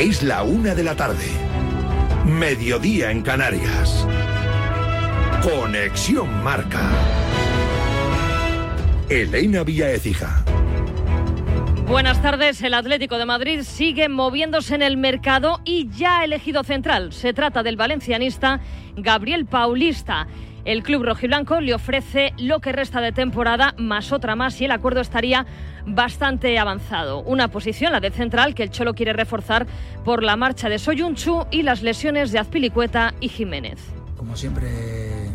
Es la 1 de la tarde. Mediodía en Canarias. Conexión Marca. Elena Villaécija. Buenas tardes. El Atlético de Madrid sigue moviéndose en el mercado y ya ha elegido central. Se trata del valencianista Gabriel Paulista. El club rojiblanco le ofrece lo que resta de temporada más otra más y el acuerdo estaría bastante avanzado. Una posición, la de central, que el Cholo quiere reforzar por la marcha de Soyuncu y las lesiones de Azpilicueta y Jiménez. Como siempre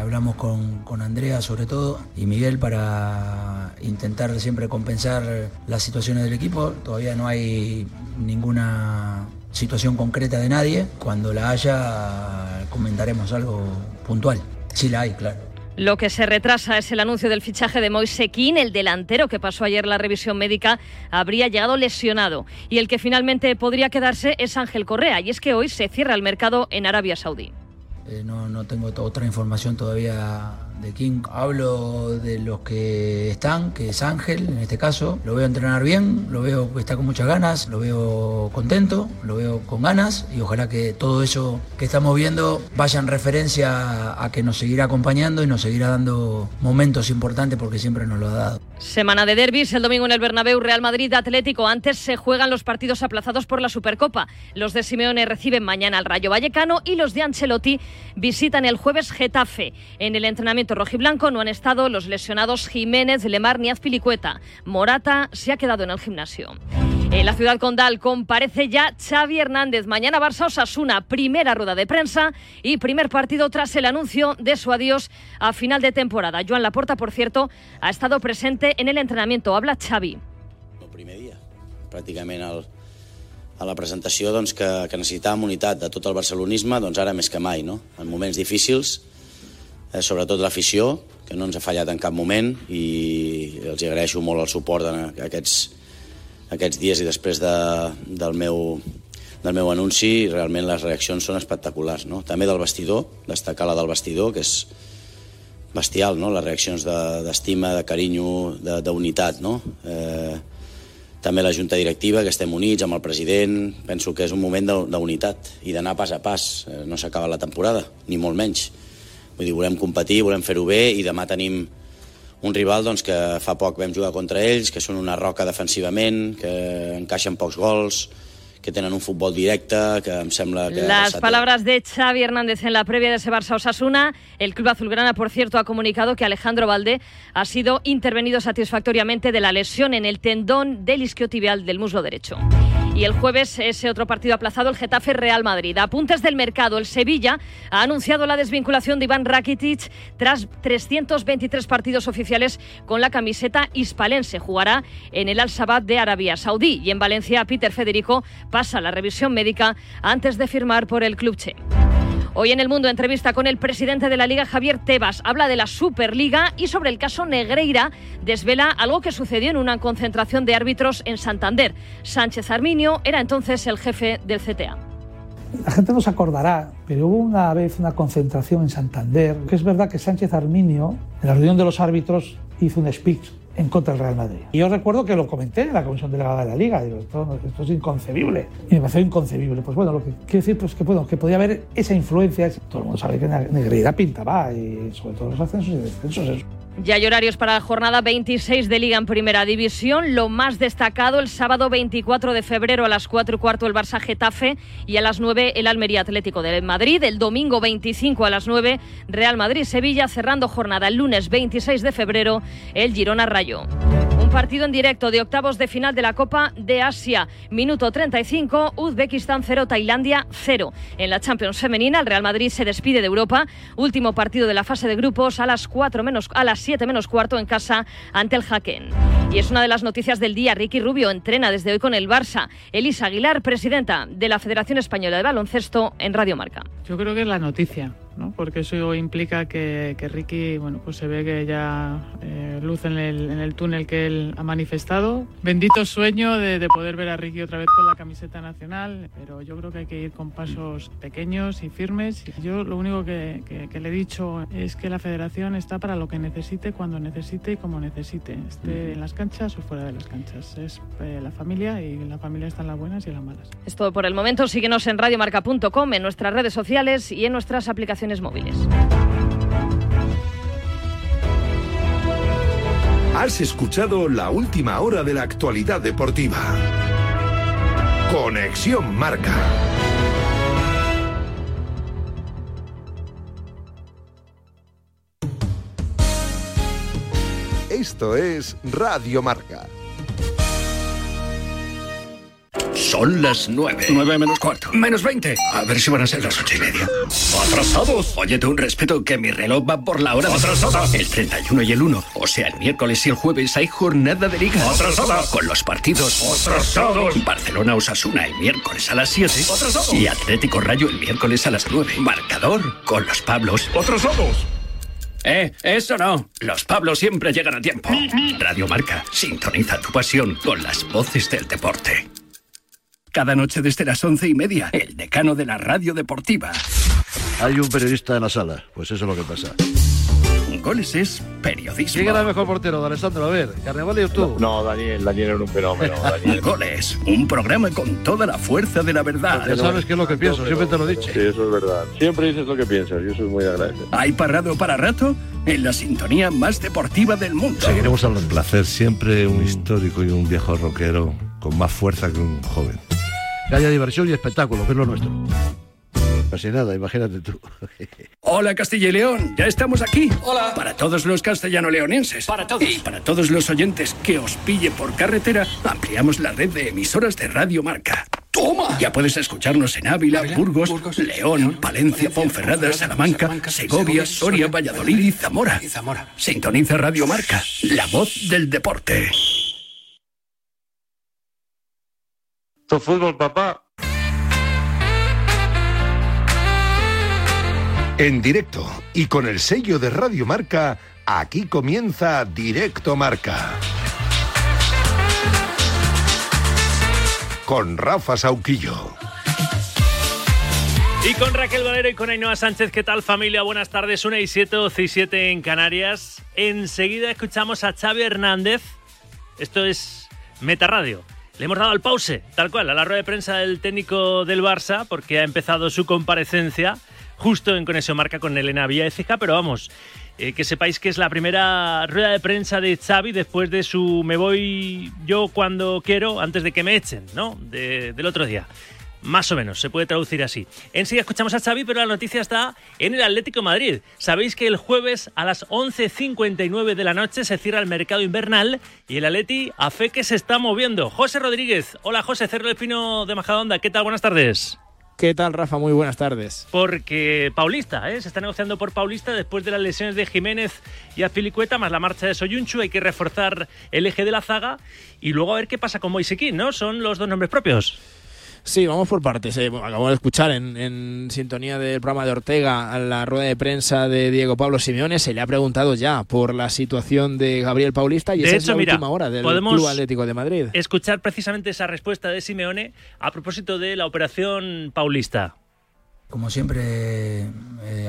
hablamos con Andrea sobre todo y Miguel para intentar siempre compensar las situaciones del equipo. Todavía no hay ninguna situación concreta de nadie. Cuando la haya comentaremos algo puntual. Sí la hay, claro. Lo que se retrasa es el anuncio del fichaje de Moise Kean, el delantero que pasó ayer la revisión médica, habría llegado lesionado. Y el que finalmente podría quedarse es Ángel Correa, y es que hoy se cierra el mercado en Arabia Saudí. No tengo otra información todavía de Kean. Hablo de los que están, que es Ángel en este caso. Lo veo entrenar bien, lo veo que está con muchas ganas, lo veo contento, lo veo con ganas y ojalá que todo eso que estamos viendo vaya en referencia a que nos seguirá acompañando y nos seguirá dando momentos importantes porque siempre nos lo ha dado. Semana de derbis, el domingo en el Bernabéu, Real Madrid-Atlético. Antes se juegan los partidos aplazados por la Supercopa. Los de Simeone reciben mañana al Rayo Vallecano y los de Ancelotti visitan el jueves Getafe. En el entrenamiento rojiblanco no han estado los lesionados Jiménez, Lemar ni Azpilicueta. Morata se ha quedado en el gimnasio. En la ciudad condal comparece ya Xavi Hernández. Mañana Barça-Osasuna, primera rueda de prensa y primer partido tras el anuncio de su adiós a final de temporada. Joan Laporta, por cierto, ha estado presente en el entrenamiento. Habla Xavi. El primer dia, pràcticament a la presentació doncs, que necessitàvem unitat de tot el barcelonisme, doncs ara més que mai, no? En moments difícils, sobretot l'afició, que no ens ha fallat en cap moment i els agraeixo molt el suport en aquests dies i després del meu anunci. Realment les reaccions són espectaculars, no? També del vestidor, destacar la del vestidor, que és bestial, no? Les reaccions d'estima, de carinyo, d'unitat, no? També la junta directiva, que estem units amb el president. Penso que és un moment d'unitat i d'anar pas a pas. No s'acaba la temporada, ni molt menys. Vull dir, volem competir, volem fer-ho bé i demà tenim un rival doncs, que fa poc vam jugar contra ells, que són una roca defensivament, que encaixen pocs gols, que tenen un futbol directe, que em sembla que... Las palabras de Xavi Hernández en la previa de ese Barça-Osasuna. El club azulgrana, por cierto, ha comunicado que Alejandro Valdé ha sido intervenido satisfactoriamente de la lesión en el tendón del isquiotibial del muslo derecho. Y el jueves ese otro partido aplazado, el Getafe-Real Madrid. Apuntes del mercado, el Sevilla ha anunciado la desvinculación de Iván Rakitic tras 323 partidos oficiales con la camiseta hispalense. Jugará en el Al-Shabaab de Arabia Saudí. Y en Valencia, Peter Federico pasa la revisión médica antes de firmar por el club che. Hoy en El Mundo, entrevista con el presidente de la Liga, Javier Tebas. Habla de la Superliga y sobre el caso Negreira desvela algo que sucedió en una concentración de árbitros en Santander. Sánchez Arminio era entonces el jefe del CTA. La gente no se acordará, pero hubo una vez una concentración en Santander, que es verdad que Sánchez Arminio, en la reunión de los árbitros, hizo un speech en contra del Real Madrid. Y yo recuerdo que lo comenté en la comisión delegada de la Liga. Digo, esto es inconcebible. Y me pareció inconcebible. Pues bueno, lo que quiero decir pues que, bueno, que podía haber esa influencia. Todo el mundo sabe que Negreira pintaba, y sobre todo los ascensos y descensos. Eso. Ya hay horarios para la jornada 26 de Liga en Primera División. Lo más destacado, el sábado 24 de febrero a las 4:15 el Barça Getafe y a las 9 el Almería Atlético de Madrid. El domingo 25 a las 9 Real Madrid-Sevilla, cerrando jornada el lunes 26 de febrero el Girona Rayo. Un partido en directo de octavos de final de la Copa de Asia. Minuto 35, Uzbekistán 0, Tailandia 0. En la Champions femenina, el Real Madrid se despide de Europa. Último partido de la fase de grupos a las 7:15 en casa ante el Haken. Y es una de las noticias del día. Ricky Rubio entrena desde hoy con el Barça. Elisa Aguilar, presidenta de la Federación Española de Baloncesto, en Radio Marca. Yo creo que es la noticia. ¿no? Porque eso implica que Ricky, bueno, pues se ve que ya luz en el túnel que él ha manifestado. Bendito sueño de poder ver a Ricky otra vez con la camiseta nacional, pero yo creo que hay que ir con pasos pequeños y firmes. Yo lo único que le he dicho es que la federación está para lo que necesite, cuando necesite y como necesite, esté en las canchas o fuera de las canchas. Es la familia, y la familia está en las buenas y en las malas. Es todo por el momento. Síguenos en radiomarca.com, en nuestras redes sociales y en nuestras aplicaciones móviles. Has escuchado la última hora de la actualidad deportiva. Conexión Marca. Esto es Radio Marca. Son las 9. 9 menos cuarto. Menos 20. A ver si van a ser las 8:30. ¡Atrasados! Oye, tú, un respeto, que mi reloj va por la hora. ¡Atrasados! El 31 y el 1, o sea, el miércoles y el jueves, hay jornada de liga. ¡Atrasados! Con los partidos. ¡Atrasados! Barcelona-Osasuna el miércoles a las 7. ¡Atrasados! Y Atlético-Rayo el miércoles a las 9. Marcador con los Pablos. ¡Atrasados! Eso no. Los Pablos siempre llegan a tiempo. Radio Marca, sintoniza tu pasión con las voces del deporte. Cada noche desde las 11:30, el decano de la radio deportiva. Hay un periodista en la sala, pues eso es lo que pasa. Goles es periodismo. ¿Quién era el mejor portero, D' Alessandro? A ver, ¿Carnevale o tú? No, Daniel era un fenómeno. Goles, un programa con toda la fuerza de la verdad. Porque sabes qué es lo que pienso, siempre te lo he dicho. Sí, eso es verdad. Siempre dices lo que piensas y eso es muy agradable. ¿Hay parado para rato? En la sintonía más deportiva del mundo. Seguiremos hablando. Un placer, siempre un histórico y un viejo rockero con más fuerza que un joven. Que haya diversión y espectáculo, que es lo nuestro. Casi nada, imagínate tú. Hola, Castilla y León, ya estamos aquí. Hola. Para todos los castellano-leonenses. Para todos. Y para todos los oyentes que os pille por carretera, ampliamos la red de emisoras de Radio Marca. ¡Toma! Ya puedes escucharnos en Ávila, Burgos, León, Palencia, Ponferrada, Salamanca, Segovia, Soria, Valladolid y Zamora. Sintoniza Radio Marca, la voz del deporte. Esto es fútbol, papá. En directo y con el sello de Radio Marca, aquí comienza Directo Marca. Con Rafa Sauquillo. Y con Raquel Valero y con Ainhoa Sánchez. ¿Qué tal, familia? Buenas tardes, 1:07, 12:07 en Canarias. Enseguida escuchamos a Xavi Hernández. Esto es Meta Radio. Le hemos dado al pause, tal cual, a la rueda de prensa del técnico del Barça, porque ha empezado su comparecencia justo en Conexión Marca con Elena Villaceja, pero vamos, que sepáis que es la primera rueda de prensa de Xavi después de su me voy yo cuando quiero, antes de que me echen, ¿no? Del otro día. Más o menos, se puede traducir así. Enseguida escuchamos a Xavi, pero la noticia está en el Atlético de Madrid. Sabéis que el jueves a las 11:59 de la noche se cierra el mercado invernal y el Atleti a fe que se está moviendo. José Rodríguez, hola José, Cerro del Pino de Majadahonda, ¿qué tal? Buenas tardes. ¿Qué tal, Rafa? Muy buenas tardes. Porque Paulista, se está negociando por Paulista después de las lesiones de Jiménez y Azpilicueta, más la marcha de Soyuncu, hay que reforzar el eje de la zaga y luego a ver qué pasa con Moisequín, ¿no? Son los dos nombres propios. Sí, vamos por partes. Acabo de escuchar en sintonía del programa de Ortega a la rueda de prensa de Diego Pablo Simeone. Se le ha preguntado ya por la situación de Gabriel Paulista y de esa hecho, es la última hora del Club Atlético de Madrid. Escuchar precisamente esa respuesta de Simeone a propósito de la operación Paulista. Como siempre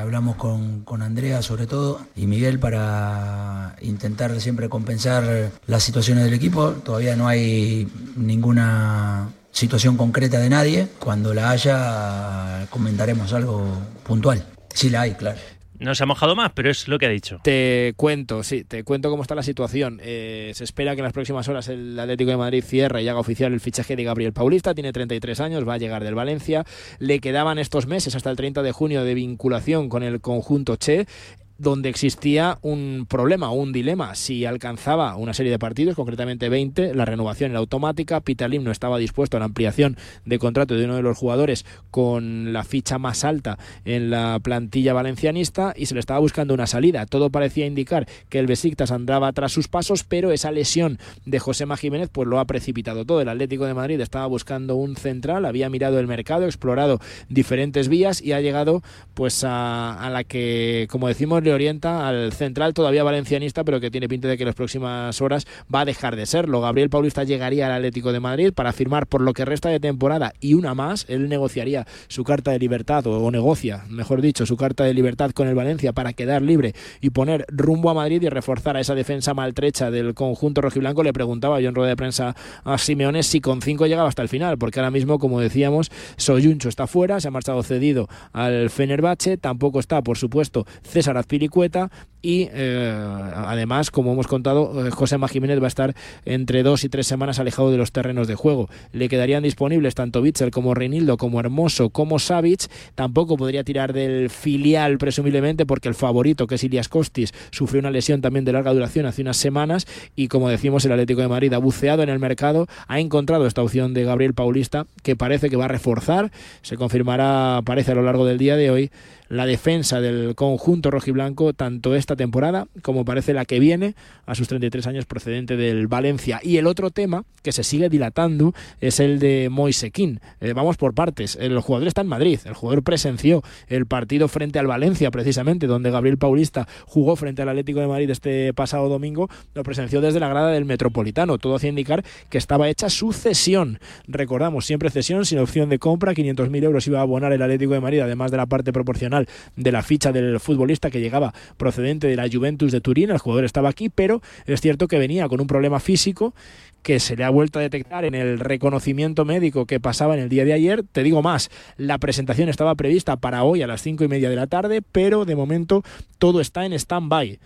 hablamos con Andrea sobre todo y Miguel para intentar siempre compensar las situaciones del equipo. Todavía no hay ninguna situación concreta de nadie. Cuando la haya, comentaremos algo puntual. Sí la hay, claro. No se ha mojado más, pero es lo que ha dicho. Te cuento cómo está la situación. Se espera que en las próximas horas el Atlético de Madrid cierre y haga oficial el fichaje de Gabriel Paulista. Tiene 33 años, va a llegar del Valencia. Le quedaban estos meses, hasta el 30 de junio, de vinculación con el conjunto Che. donde existía un problema, un dilema. Si alcanzaba una serie de partidos, concretamente 20, la renovación era automática. Peter Lim no estaba dispuesto a la ampliación de contrato de uno de los jugadores con la ficha más alta en la plantilla valencianista y se le estaba buscando una salida. Todo parecía indicar que el Besiktas andaba tras sus pasos, pero esa lesión de Josema Jiménez pues lo ha precipitado todo. El Atlético de Madrid estaba buscando un central, había mirado el mercado, explorado diferentes vías y ha llegado pues a la que, como decimos, le orienta al central todavía valencianista, pero que tiene pinta de que en las próximas horas va a dejar de serlo. Gabriel Paulista llegaría al Atlético de Madrid para firmar por lo que resta de temporada y una más. Él negociaría su carta de libertad o negocia, mejor dicho, su carta de libertad con el Valencia para quedar libre y poner rumbo a Madrid y reforzar a esa defensa maltrecha del conjunto rojiblanco. Le preguntaba yo en rueda de prensa a Simeone si con 5 llegaba hasta el final, porque ahora mismo, como decíamos, Soyuncu está fuera, se ha marchado cedido al Fenerbahce, tampoco está, por supuesto, César Azpilicueta y además, como hemos contado, Josema Jiménez va a estar entre 2 y 3 semanas alejado de los terrenos de juego. Le quedarían disponibles tanto Bitzel como Reinildo, como Hermoso, como Savic. Tampoco podría tirar del filial presumiblemente, porque el favorito, que es Ilias Kostis, sufrió una lesión también de larga duración hace unas semanas y, como decimos, el Atlético de Madrid ha buceado en el mercado, ha encontrado esta opción de Gabriel Paulista, que parece que va a reforzar, se confirmará, parece, a lo largo del día de hoy, la defensa del conjunto rojiblanco, tanto esta temporada como parece la que viene, a sus 33 años, procedente del Valencia. Y el otro tema que se sigue dilatando es el de Moise Kean. Vamos por partes. El jugador está en Madrid, el jugador presenció el partido frente al Valencia, precisamente, donde Gabriel Paulista jugó frente al Atlético de Madrid este pasado domingo, lo presenció desde la grada del Metropolitano. Todo hacía indicar que estaba hecha su cesión. Recordamos, siempre cesión, sin opción de compra. 500.000 euros iba a abonar el Atlético de Madrid, además de la parte proporcional de la ficha del futbolista, que llegaba procedente de la Juventus de Turín. El jugador estaba aquí, pero es cierto que venía con un problema físico que se le ha vuelto a detectar en el reconocimiento médico que pasaba en el día de ayer. Te digo más, la presentación estaba prevista para hoy a las 5:30 de la tarde, pero de momento todo está en stand-by.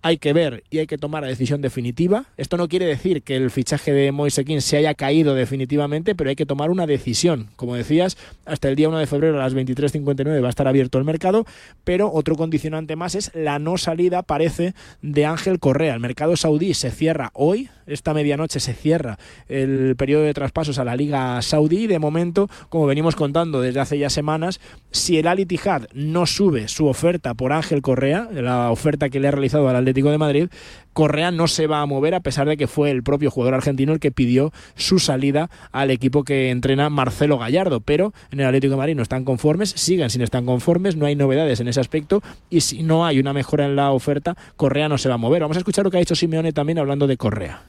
Hay que ver y hay que tomar la decisión definitiva. Esto no quiere decir que el fichaje de Moise Kean se haya caído definitivamente, pero hay que tomar una decisión. Como decías, hasta el día 1 de febrero a las 23:59 va a estar abierto el mercado, pero otro condicionante más es la no salida, parece, de Ángel Correa. El mercado saudí se cierra hoy, esta medianoche se cierra el periodo de traspasos a la Liga Saudí. De momento, como venimos contando desde hace ya semanas, si el Al Ittihad no sube su oferta por Ángel Correa, la oferta que le ha realizado a la Atlético de Madrid, Correa no se va a mover, a pesar de que fue el propio jugador argentino el que pidió su salida al equipo que entrena Marcelo Gallardo. Pero en el Atlético de Madrid no están conformes, siguen sin estar conformes, no hay novedades en ese aspecto, y si no hay una mejora en la oferta, Correa no se va a mover. Vamos a escuchar lo que ha dicho Simeone también hablando de Correa.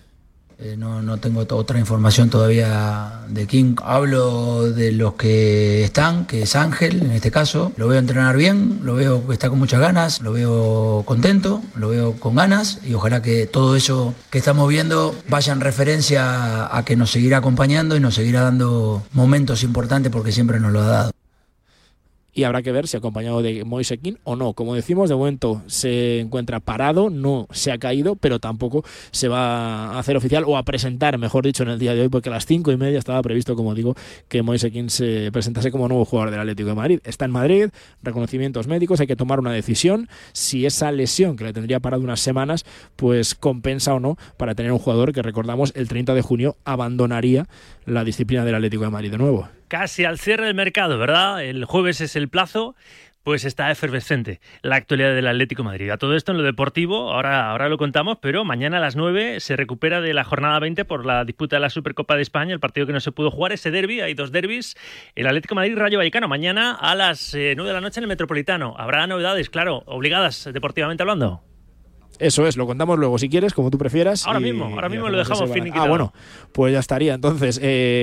No tengo otra información todavía de King. Hablo de los que están, que es Ángel en este caso. Lo veo entrenar bien, lo veo que está con muchas ganas, lo veo contento, lo veo con ganas, y ojalá que todo eso que estamos viendo vaya en referencia a que nos seguirá acompañando y nos seguirá dando momentos importantes, porque siempre nos lo ha dado. Y habrá que ver si acompañado de Moise Kean o no. Como decimos, de momento se encuentra parado, no se ha caído, pero tampoco se va a hacer oficial o a presentar, mejor dicho, en el día de hoy, porque a las 5:30 estaba previsto, como digo, que Moise Kean se presentase como nuevo jugador del Atlético de Madrid. Está en Madrid, reconocimientos médicos, hay que tomar una decisión si esa lesión, que le tendría parado unas semanas, pues compensa o no para tener un jugador que, recordamos, el 30 de junio abandonaría la disciplina del Atlético de Madrid de nuevo. Casi al cierre del mercado, ¿verdad? El jueves es el plazo, pues está efervescente la actualidad del Atlético de Madrid. A todo esto, en lo deportivo, ahora lo contamos, pero mañana a las 9 se recupera de la jornada 20 por la disputa de la Supercopa de España, el partido que no se pudo jugar, ese derbi. Hay 2 derbis, el Atlético de Madrid-Rayo Vallecano, mañana a las 9 de la noche en el Metropolitano. Habrá novedades, claro, obligadas deportivamente hablando. Eso es, lo contamos luego, si quieres, como tú prefieras. Ahora mismo lo dejamos finiquitado. Bueno, pues ya estaría. Entonces,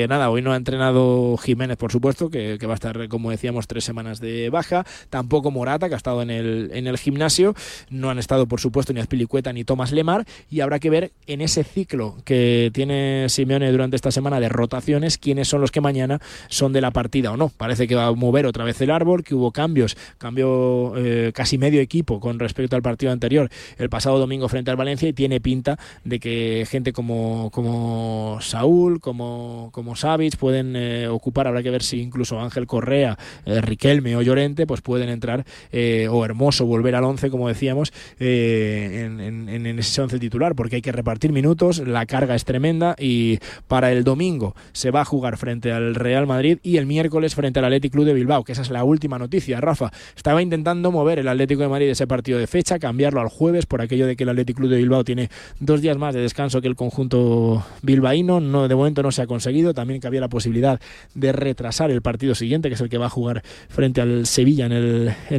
nada, hoy no ha entrenado Jiménez, por supuesto, que va a estar, como decíamos, 3 semanas de baja. Tampoco Morata, que ha estado en el gimnasio. No han estado, por supuesto, ni Azpilicueta ni Tomás Lemar. Y habrá que ver en ese ciclo que tiene Simeone durante esta semana de rotaciones, quiénes son los que mañana son de la partida o no. Parece que va a mover otra vez el árbol, que hubo cambios. Cambió casi medio equipo con respecto al partido anterior. El pasado pasado domingo frente al Valencia, y tiene pinta de que gente como Saúl, como Savic pueden ocupar. Habrá que ver si incluso Ángel Correa, Riquelme o Llorente pues pueden entrar, o Hermoso volver al 11, como decíamos, en ese 11 titular, porque hay que repartir minutos, la carga es tremenda, y para el domingo se va a jugar frente al Real Madrid y el miércoles frente al Athletic Club de Bilbao, que esa es la última noticia, Rafa. Estaba intentando mover el Atlético de Madrid ese partido de fecha, cambiarlo al jueves por aquello de que el Athletic Club de Bilbao tiene 2 días más de descanso que el conjunto bilbaíno. No, de momento no se ha conseguido. También cabía la posibilidad de retrasar el partido siguiente, que es el que va a jugar frente al Sevilla en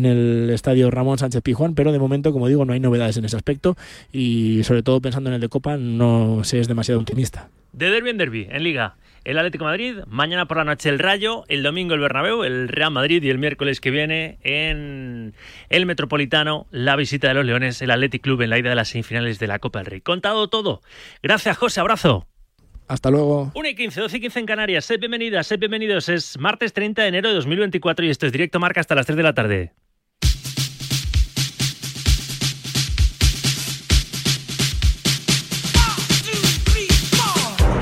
el estadio Ramón Sánchez Pizjuán, pero de momento, como digo, no hay novedades en ese aspecto, y sobre todo pensando en el de Copa, no se es demasiado optimista. De derbi en derbi, en Liga, el Atlético de Madrid, mañana por la noche el Rayo, el domingo el Bernabéu, el Real Madrid, y el miércoles que viene en el Metropolitano, la visita de los Leones, el Athletic Club en la ida de las semifinales de la Copa del Rey. Contado todo. Gracias, José, abrazo. Hasta luego. 1:15, 12:15 en Canarias. Sed bienvenidas, sed bienvenidos. Es martes 30 de enero de 2024 y esto es Directo Marca hasta las 3 de la tarde.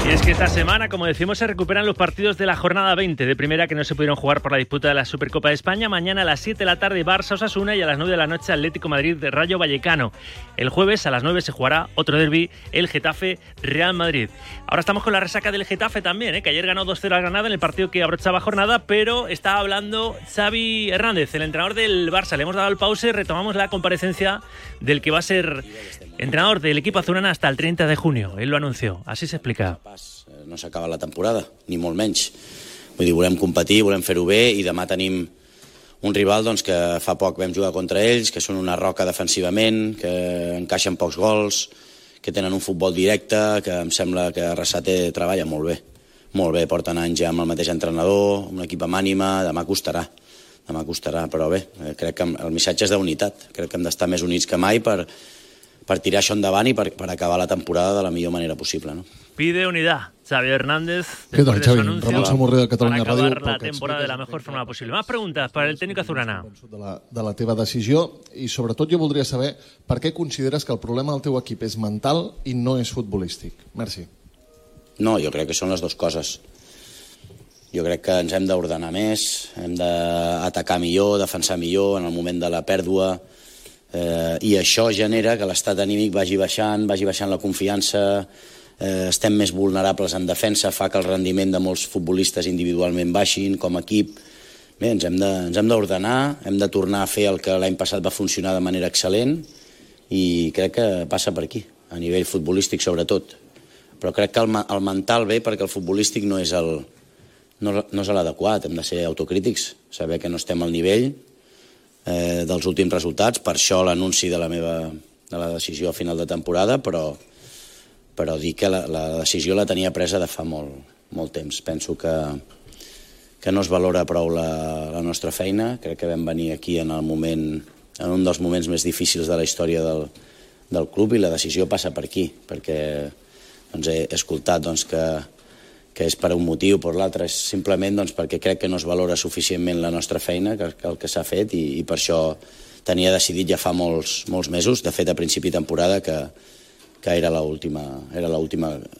Y es que esta semana, como decimos, se recuperan los partidos de la jornada 20 de primera que no se pudieron jugar por la disputa de la Supercopa de España. Mañana a las 7 de la tarde Barça-Osasuna, y a las 9 de la noche Atlético Madrid-Rayo Vallecano. El jueves a las 9 se jugará otro derbi, el Getafe-Real Madrid. Ahora estamos con la resaca del Getafe también, que ayer ganó 2-0 al Granada en el partido que abrochaba jornada, pero está hablando Xavi Hernández, el entrenador del Barça. Le hemos dado el pause y retomamos la comparecencia del que va a ser entrenador del equipo azulgrana hasta el 30 de junio. Él lo anunció, así se explica. No s'ha acabat la temporada, ni molt menys. Vull dir, volem competir, volem fer-ho bé, i demà tenim un rival doncs, que fa poc vam jugar contra ells, que són una roca defensivament, que encaixen pocs gols, que tenen un futbol directe, que em sembla que Arrasate treballa molt bé. Molt bé, porten anys ja amb el mateix entrenador, un equip amb ànima, demà costarà, però bé, crec que el missatge és d'unitat, crec que hem d'estar més units que mai per tirar això endavant i per acabar la temporada de la millor manera possible, no? Pide unidad, Xavi Hernández. ¿Qué tal, Xavi? Ramon Samurré, de Catalunya Ràdio. Para acabar la temporada de la mejor forma posible. Más preguntas para el técnico azulgrana. De la teva decisió, i sobretot jo voldria saber per què consideres que el problema del teu equip és mental i no és futbolístic. Merci. No, jo crec que són les dues coses. Jo crec que ens hem d'ordenar més, hem d'atacar millor, defensar millor en el moment de la pèrdua, i això genera que l'estat anímic vagi baixant la confiança. Estem més vulnerables en defensa, fa que el rendiment de molts futbolistes individualment baixin, com a equip. Bé, ens hem d'ordenar, hem de tornar a fer el que l'any passat va funcionar de manera excel·lent, i crec que passa per aquí, a nivell futbolístic sobretot. Però crec que el mental ve perquè el futbolístic no és l'adequat, hem de ser autocrítics, saber que no estem al nivell dels últims resultats, per això l'anunci de la decisió a final de temporada, però dir que la decisió la tenia presa de fa molt temps. Penso que no es valora prou la nostra feina. Crec que vam venir aquí en un dels moments més difícils de la història del club, i la decisió passa per aquí, perquè doncs, he escoltat doncs, que és per un motiu o per l'altre, és simplement doncs, perquè crec que no es valora suficientment la nostra feina, el que s'ha fet, i per això tenia decidit ja fa molts mesos, de fet a principi de temporada, que era la última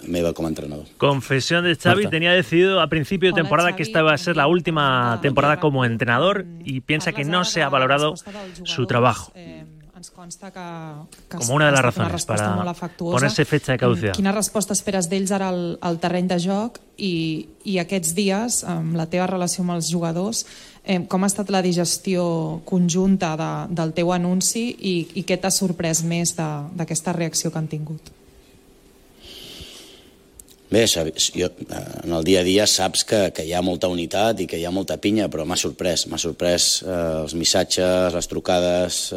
meva como entrenador. Confesión de Xavi, Marta. Tenía decidido a principio de temporada que esta iba a ser la última temporada como entrenador, y piensa que no se ha valorado su trabajo. Como una de las razones para ponerse fecha de caducidad. Quina resposta esperes d'ells ara al terreny de joc, i aquests dies, amb la teva relació amb els jugadors, com ha estat la digestió conjunta del teu anunci, i què t'ha sorprès més d'aquesta reacció que han tingut? Bé, jo, en el dia a dia saps que hi ha molta unitat i que hi ha molta pinya, però m'ha sorprès els missatges, les trucades.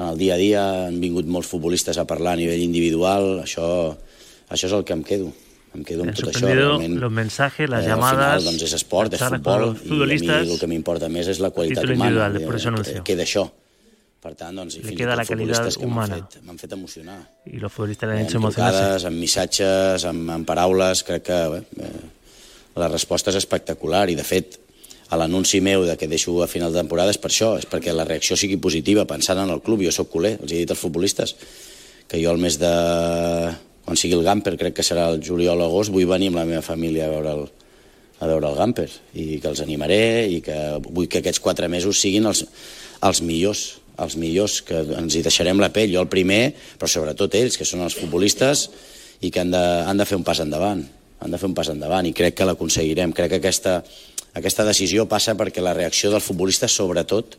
En el dia a dia han vingut molts futbolistes a parlar a nivell individual, això és el que em quedo. Em quedo amb tot això, realment. Los mensajes, las llamadas, al final, doncs, és esport, és futbol, i a mi el que m'importa més és la qualitat humana. Queda això. Per tant, doncs, i fins i tot futbolistes que m'han fet emocionar. I los futbolistes l'han hecho emocionarse. Trucades, amb missatges, amb paraules. Crec que la resposta és espectacular, i de fet l'anunci meu de que deixo a final de temporada és per això, és perquè la reacció sigui positiva, pensant en el club. Jo sóc culer, els he dit als futbolistes que jo el mes de... quan sigui el Gamper, crec que serà el juliol o agost, vull venir amb la meva família a veure el Gamper, i que els animaré, i que vull que aquests 4 mesos siguin els millors, que ens hi deixarem la pell, jo el primer, però sobretot ells, que són els futbolistes, i que han de fer un pas endavant, i crec que l'aconseguirem. Crec que aquesta decisió passa perquè la reacció del futbolista, sobretot,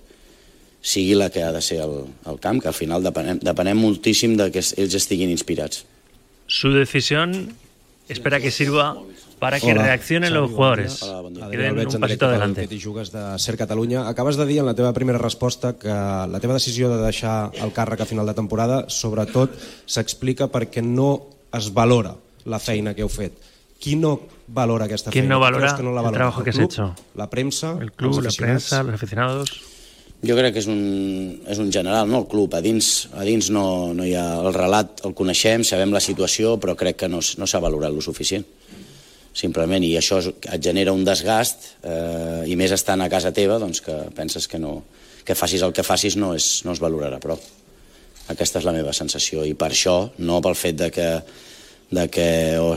sigui la que ha de ser al camp, que al final depenem moltíssim de que ells estiguin inspirats. Su decisión espera que sirva para que reaccionen los jugadores i den un pasito adelante. Acabes de dir en la teva primera resposta que la teva decisió de deixar el càrrec a final de temporada sobretot s'explica perquè no es valora la feina que heu fet. Qui no valora aquesta feina? Qui no valora el trabajo que has hecho? La premsa, el club, la premsa, los aficionados. Jo crec que és un general, no? El club, a dins no hi ha el relat, el coneixem, sabem la situació, però crec que no s'ha valorat lo suficient, simplement, i això et genera un desgast, i més estant a casa teva, doncs que penses que no, que facis el que facis no es valorarà prou. Aquesta és la meva sensació, i per això, no pel fet de que o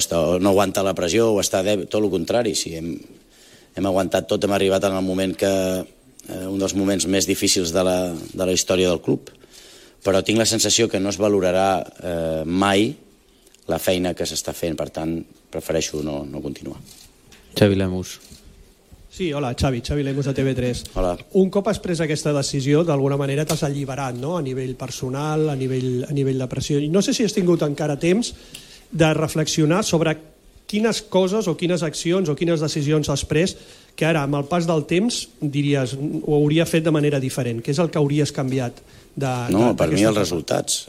no aguanta la pressió o està dèbil, tot el contrari, si hem aguantat tot, hem arribat en el moment que un dels moments més difícils de la història del club, però tinc la sensació que no es valorarà mai la feina que s'està fent, per tant, prefereixo no continuar. Xavi Lemus. Sí, hola, Xavi Lemus de TV3. Hola. Un cop has pres aquesta decisió, d'alguna manera t'has alliberat, no?, a nivell personal, a nivell de pressió. No sé si has tingut encara temps de reflexionar sobre quines coses o quines accions o quines decisions has pres que ara, amb el pas del temps, diries ho hauria fet de manera diferent. Què és el que hauries canviat? No, per mi els resultats.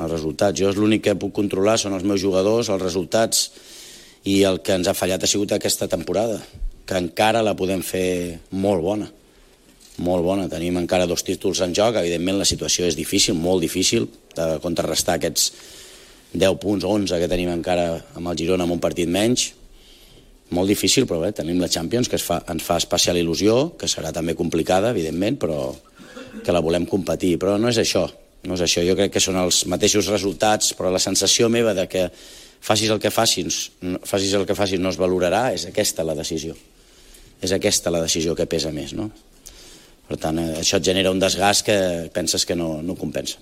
Jo és l'únic que puc controlar, són els meus jugadors, els resultats, i el que ens ha fallat ha sigut aquesta temporada, que encara la podem fer molt bona. Molt bona, tenim encara 2 títols en joc, evidentment la situació és difícil, molt difícil, de contrarrestar aquests 10 punts, 11 que tenim encara amb el Girona amb un partit menys. Molt difícil, però bé, tenim la Champions, que ens fa especial il·lusió, que serà també complicada, evidentment, però que la volem competir. Però no és això. Jo crec que són els mateixos resultats, però la sensació meva de que facis el que facis no es valorarà, és aquesta la decisió. És aquesta la decisió que pesa més, no? Per tant, això et genera un desgast que penses que no compensa.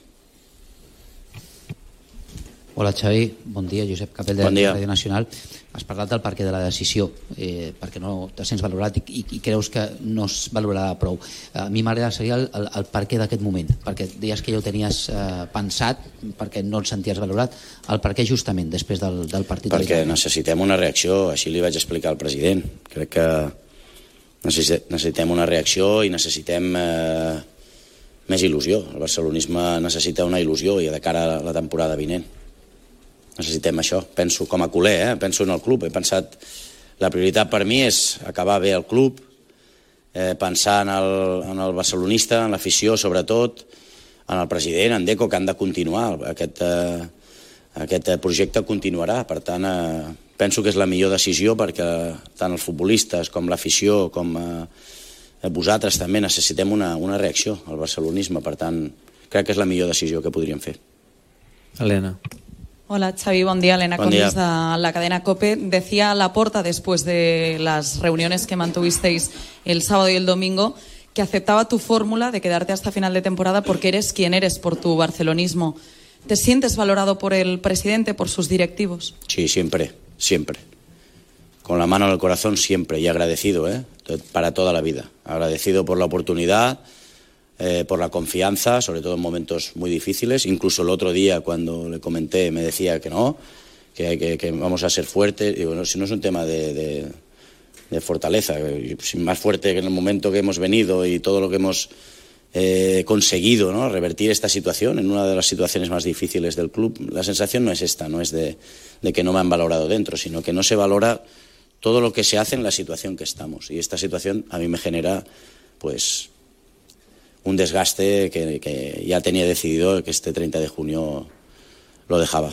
Hola Xavi, bon dia, Josep Capell de Ràdio Nacional. Has parlat del perquè de la decisió, perquè no te sents valorat i creus que no es valorarà prou. A mi m'agradaria el perquè d'aquest moment, perquè deies que ja ho tenies pensat, perquè no el senties valorat. El perquè justament després del partit. Perquè necessitem una reacció, així li vaig explicar al president. Crec que necessitem una reacció i necessitem... més il·lusió. El barcelonisme necessita una il·lusió, i de cara a la temporada vinent necessitem això. Penso com a culer, penso en el club. He pensat, la prioritat per mi és acabar bé el club, pensar en el barcelonista, en l'afició sobretot, en el president, en Deco, que han de continuar. Aquest projecte continuarà. Per tant, penso que és la millor decisió, perquè tant els futbolistes com l'afició com vosaltres també necessitem una reacció al barcelonisme. Per tant, crec que és la millor decisió que podríem fer. Elena. Hola Xavi, buen día. Elena Condis de la cadena COPE. Decía Laporta, después de las reuniones que mantuvisteis el sábado y el domingo, que aceptaba tu fórmula de quedarte hasta final de temporada porque eres quien eres por tu barcelonismo. ¿Te sientes valorado por el presidente, por sus directivos? Sí, siempre. Con la mano en el corazón siempre, y agradecido, para toda la vida. Agradecido por la oportunidad, por la confianza, sobre todo en momentos muy difíciles. Incluso el otro día, cuando le comenté, me decía que no, que vamos a ser fuertes. Digo, no, si no es un tema de fortaleza, más fuerte que en el momento que hemos venido y todo lo que hemos conseguido, ¿no? Revertir esta situación en una de las situaciones más difíciles del club. La sensación no es esta, no es de que no me han valorado dentro, sino que no se valora todo lo que se hace en la situación que estamos. Y esta situación a mí me genera, pues, un desgaste que ya tenía decidido que este 30 de junio lo dejaba.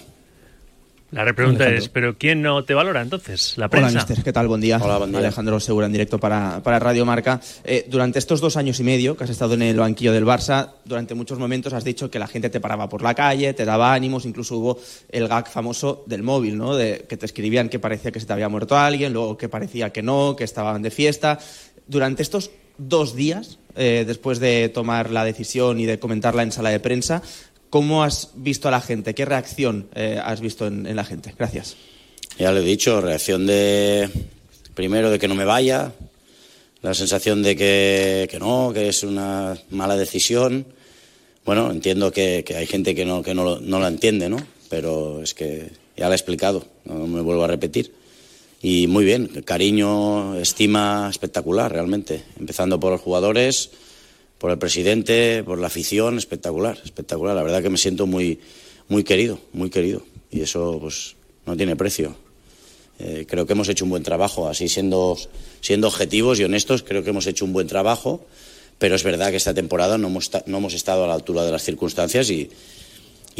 La repregunta Alejandro. Es, ¿pero quién no te valora entonces? ¿La prensa? Hola, mister. ¿Qué tal? Buen día. Hola, buen día. Alejandro Segura, en directo para Radio Marca. Durante estos 2 años y medio que has estado en el banquillo del Barça, durante muchos momentos has dicho que la gente te paraba por la calle, te daba ánimos, incluso hubo el gag famoso del móvil, ¿no? De, que te escribían que parecía que se te había muerto alguien, luego que parecía que no, que estaban de fiesta. Durante estos 2 días, después de tomar la decisión y de comentarla en sala de prensa, ¿cómo has visto a la gente? ¿Qué reacción has visto en la gente? Gracias. Ya lo he dicho, reacción de... Primero, de que no me vaya. La sensación de que no, que es una mala decisión. Bueno, entiendo que hay gente que no la entiende, ¿no? Pero es que ya la he explicado, no me vuelvo a repetir. Y muy bien, cariño, estima espectacular, realmente. Empezando por los jugadores... Por el presidente, por la afición, espectacular, espectacular. La verdad que me siento muy querido. Y eso pues no tiene precio. Creo que hemos hecho un buen trabajo, así siendo objetivos y honestos, creo que hemos hecho un buen trabajo, pero es verdad que esta temporada no hemos estado a la altura de las circunstancias y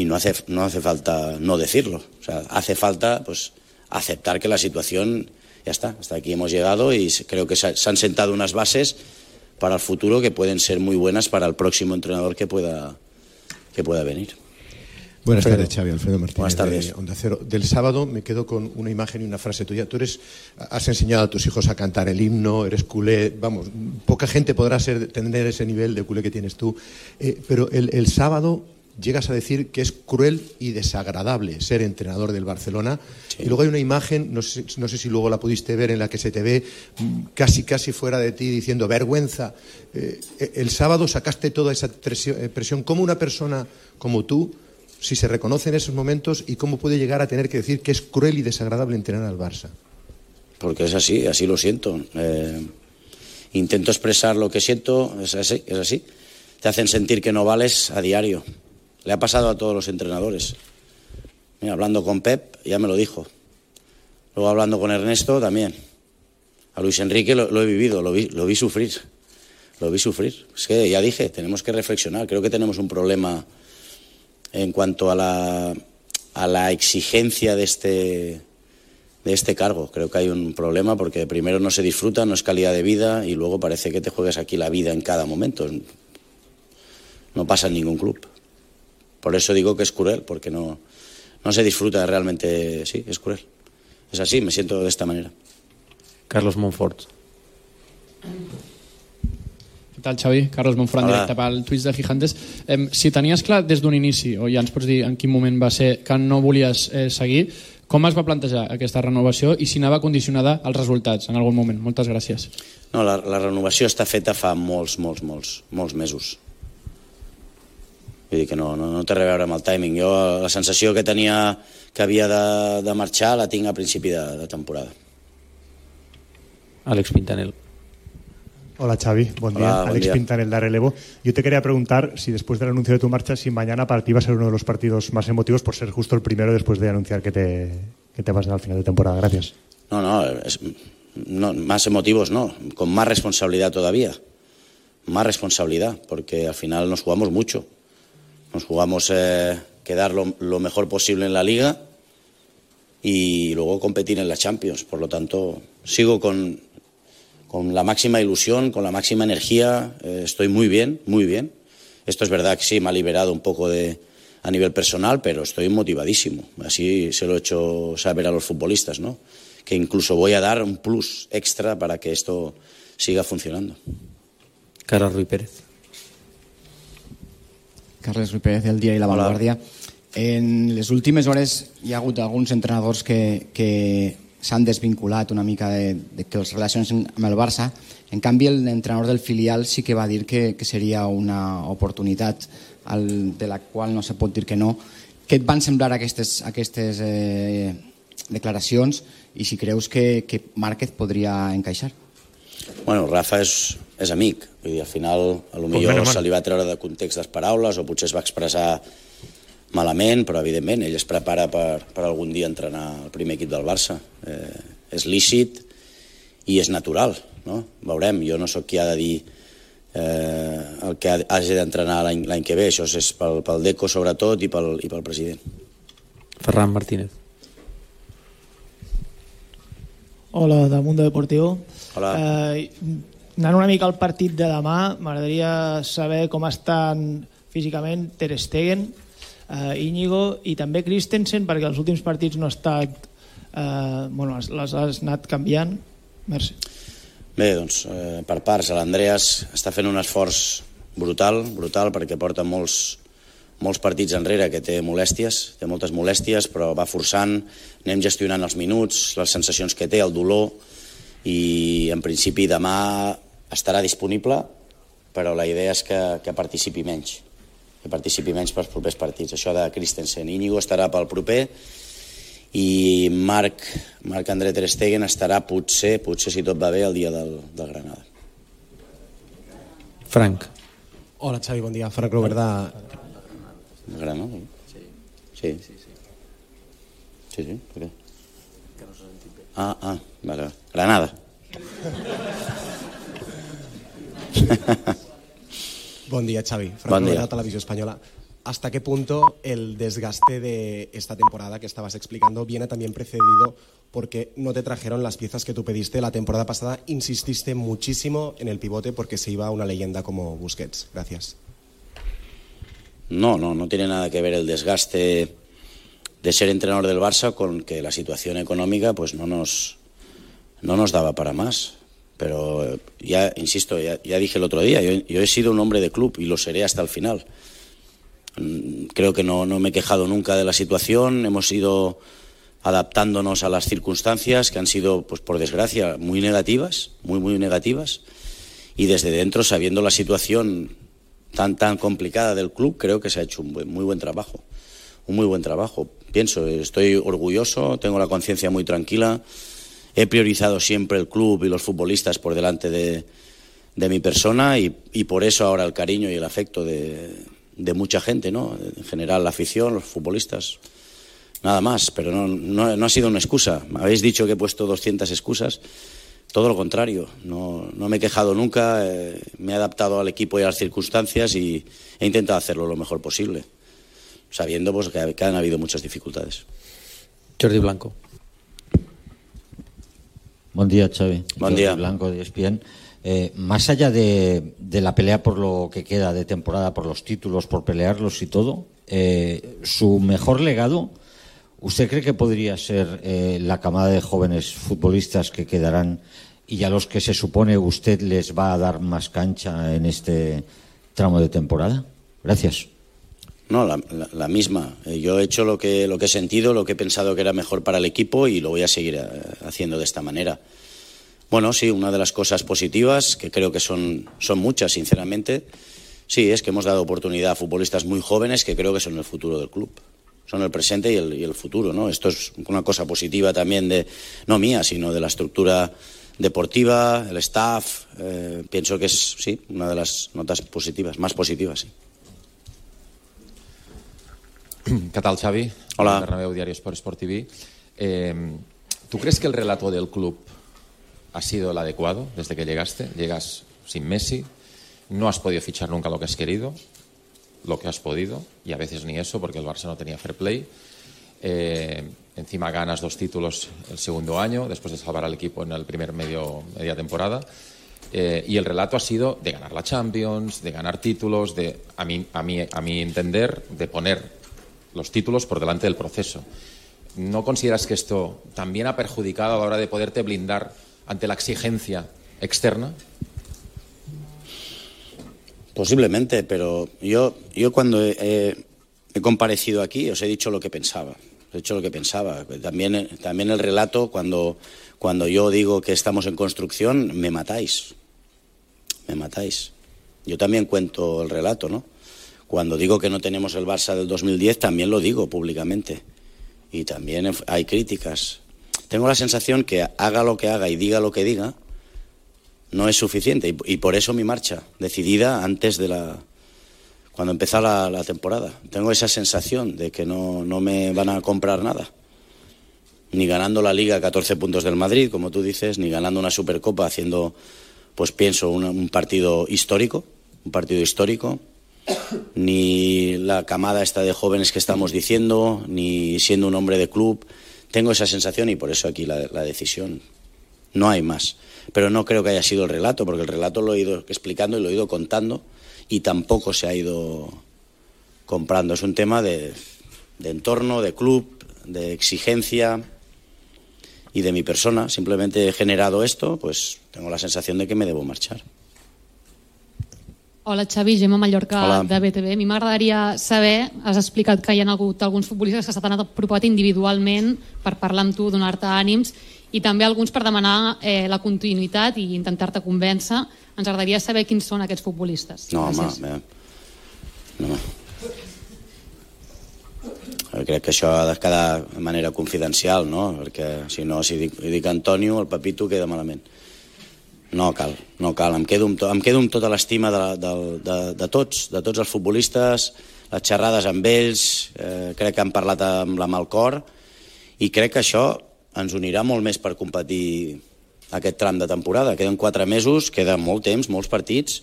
no hace falta no decirlo. O sea, hace falta pues aceptar que la situación ya está, hasta aquí hemos llegado y creo que se han sentado unas bases para el futuro que pueden ser muy buenas para el próximo entrenador que pueda venir. Buenas tardes, Xavi. Alfredo Martínez. Buenas tardes. De Onda Cero. Del sábado me quedo con una imagen y una frase tuya. Tú has enseñado a tus hijos a cantar el himno, eres culé, vamos, poca gente podrá tener ese nivel de culé que tienes tú, pero el sábado llegas a decir que es cruel y desagradable ser entrenador del Barcelona. Sí. Y luego hay una imagen, no sé si luego la pudiste ver, en la que se te ve casi fuera de ti diciendo vergüenza. El sábado sacaste toda esa presión. ¿Cómo una persona como tú, si se reconoce en esos momentos, y cómo puede llegar a tener que decir que es cruel y desagradable entrenar al Barça? Porque es así, así lo siento. Intento expresar lo que siento, es así. Te hacen sentir que no vales a diario. Le ha pasado a todos los entrenadores. Mira, hablando con Pep, ya me lo dijo. Luego hablando con Ernesto, también. A Luis Enrique lo he vivido, lo vi sufrir. Es que ya dije, tenemos que reflexionar. Creo que tenemos un problema en cuanto a la exigencia de este cargo. Creo que hay un problema porque primero no se disfruta, no es calidad de vida y luego parece que te juegas aquí la vida en cada momento. No pasa en ningún club. Por eso digo que es cruel, porque no se disfruta realmente. Sí, es cruel. Es así, me siento de esta manera. Carlos Monfort. Què tal, Xavi? Carlos Monfort, en directe pel Twitch de Gigantes. Si tenies clar des d'un inici, o ja ens pots dir en quin moment va ser que no volies seguir, com es va plantejar aquesta renovació i si anava condicionada als resultats en algun moment? Moltes gràcies. No, la renovació està feta fa molts mesos. Vull dir que no té res a veure amb el timing. Jo la sensació que tenia que havia de marxar la tinc a principi de temporada. Àlex Pintanel. Hola, Xavi, buen día. Àlex Pintanel de Relevo. Yo te quería preguntar si después del anuncio de tu marcha, si mañana para ti va a ser uno de los partidos más emotivos por ser justo el primero después de anunciar que te vas al final de temporada. Gracias. No, más emotivos no, con más responsabilidad todavía. Más responsabilidad, porque al final nos jugamos mucho. Nos jugamos quedar lo mejor posible en la Liga y luego competir en la Champions. Por lo tanto, sigo con la máxima ilusión, con la máxima energía. Estoy muy bien. Esto es verdad que sí, me ha liberado un poco a nivel personal, pero estoy motivadísimo. Así se lo he hecho saber a los futbolistas, ¿no? Que incluso voy a dar un plus extra para que esto siga funcionando. Carlos Ruiz Pérez. Carles Ruiz Pérez, El Dia i La Vanguardia. En les últimes hores hi ha hagut alguns entrenadors que s'han desvinculat una mica de que els relacionen amb el Barça. En canvi, l'entrenador del filial sí que va dir que seria una oportunitat de la qual no se pot dir que no. Què et van semblar aquestes declaracions i si creus que Márquez podria encaixar? Bueno, Rafa és amic, vull dir, al final potser se li va treure de context les paraules o potser es va expressar malament, però evidentment ell es prepara per algun dia entrenar el primer equip del Barça. És lícit i és natural, no? Veurem, jo no sóc qui ha de dir el que hagi d'entrenar l'any que ve, això és pel Deco sobretot i pel president. Ferran Martínez. Hola, de Mundo Deportivo. Hola. Anant una mica al partit de demà, m'agradaria saber com estan físicament Ter Stegen, Íñigo i també Christensen, perquè els últims partits no ha estat... les has anat canviant. Merci. Bé, doncs, per parts, l'Andreas està fent un esforç brutal, perquè porta molts partits enrere que té moltes molèsties, però va forçant, anem gestionant els minuts, les sensacions que té, el dolor, i en principi demà estarà disponible, però la idea és que participi menys pels propers partits. Això de Christensen. Íñigo estarà pel proper i Marc-André Ter Stegen estarà potser si tot va bé el dia del Granada. Frank. Hola Xavi, bon dia. Frank Loberda. Granada. Sí. Per què? Que no s'ha sentit bé. Ah, vale. Granada. Bon día, Xavi. Franco de la Televisión Española. ¿Hasta qué punto el desgaste de esta temporada que estabas explicando viene también precedido porque no te trajeron las piezas que tú pediste? La temporada pasada insististe muchísimo en el pivote porque se iba una leyenda como Busquets. Gracias. No tiene nada que ver el desgaste de ser entrenador del Barça con que la situación económica pues no nos daba para más. Pero ya insisto, ya dije el otro día, yo he sido un hombre de club y lo seré hasta el final. Creo que no me he quejado nunca de la situación, hemos ido adaptándonos a las circunstancias que han sido, pues por desgracia, muy negativas, y desde dentro, sabiendo la situación tan complicada del club, creo que se ha hecho un muy buen trabajo. Pienso, estoy orgulloso, tengo la conciencia muy tranquila. He priorizado siempre el club y los futbolistas por delante de mi persona y por eso ahora el cariño y el afecto de mucha gente, ¿no? En general la afición, los futbolistas, nada más. Pero no ha sido una excusa. Habéis dicho que he puesto 200 excusas. Todo lo contrario. No me he quejado nunca. Me he adaptado al equipo y a las circunstancias y he intentado hacerlo lo mejor posible, sabiendo pues, que han habido muchas dificultades. Jordi Blanco. Buen día, Xavi. Buen día. Blanco de ESPN. Más allá de la pelea por lo que queda de temporada, por los títulos, por pelearlos y todo, su mejor legado, ¿usted cree que podría ser la camada de jóvenes futbolistas que quedarán y a los que se supone usted les va a dar más cancha en este tramo de temporada? Gracias. No, la misma. Yo he hecho lo que he sentido, lo que he pensado que era mejor para el equipo y lo voy a seguir haciendo de esta manera. Bueno, sí, una de las cosas positivas, que creo que son muchas, sinceramente, sí, es que hemos dado oportunidad a futbolistas muy jóvenes que creo que son el futuro del club. Son el presente y el futuro, ¿no? Esto es una cosa positiva también no mía, sino de la estructura deportiva, el staff. Pienso que es, sí, una de las notas positivas, más positivas, sí. ¿Qué tal, Xavi? Hola. Bernabéu, Diario Sport TV. ¿Tú crees que el relato del club ha sido el adecuado desde que llegaste? Llegas sin Messi, no has podido fichar nunca lo que has querido, lo que has podido, y a veces ni eso porque el Barça no tenía fair play. Encima ganas 2 títulos el segundo año, después de salvar al equipo en el primer media temporada. Y el relato ha sido de ganar la Champions, de ganar títulos, de a mi entender, de poner los títulos por delante del proceso. ¿No consideras que esto también ha perjudicado a la hora de poderte blindar ante la exigencia externa? Posiblemente, pero yo cuando he comparecido aquí os he dicho lo que pensaba. También el relato, cuando yo digo que estamos en construcción, me matáis. Yo también cuento el relato, ¿no? Cuando digo que no tenemos el Barça del 2010, también lo digo públicamente. Y también hay críticas. Tengo la sensación que haga lo que haga y diga lo que diga, no es suficiente. Y por eso mi marcha, decidida antes de cuando empezó la temporada. Tengo esa sensación de que no me van a comprar nada. Ni ganando la Liga 14 puntos del Madrid, como tú dices, ni ganando una Supercopa haciendo, pues pienso, un partido histórico. Ni la camada esta de jóvenes que estamos diciendo, ni siendo un hombre de club. Tengo esa sensación y por eso aquí la decisión. no hay más. Pero no creo que haya sido el relato, porque el relato lo he ido explicando y lo he ido contando y tampoco se ha ido comprando. Es un tema de entorno, de club, de exigencia y de mi persona. Simplemente he generado esto, pues tengo la sensación de que me debo marchar. Hola Xavi, Gemma Mallorca. Hola. De BTV. A mi m'agradaria saber, has explicat que hi ha hagut alguns futbolistes que s'han anat apropat individualment per parlar amb tu, donar-te ànims, i també alguns per demanar la continuïtat i intentar-te convèncer. Ens agradaria saber quins són aquests futbolistes. No, gràcies. Home, no. Crec que això ha de quedar de manera confidencial, no? Perquè si dic Antonio, el Papito queda malament. No cal. Em quedo amb tota l'estima de tots els futbolistes, les xerrades amb ells, crec que han parlat amb la mà al cor i crec que això ens unirà molt més per competir aquest tram de temporada. Queden 4 mesos, queda molt temps, molts partits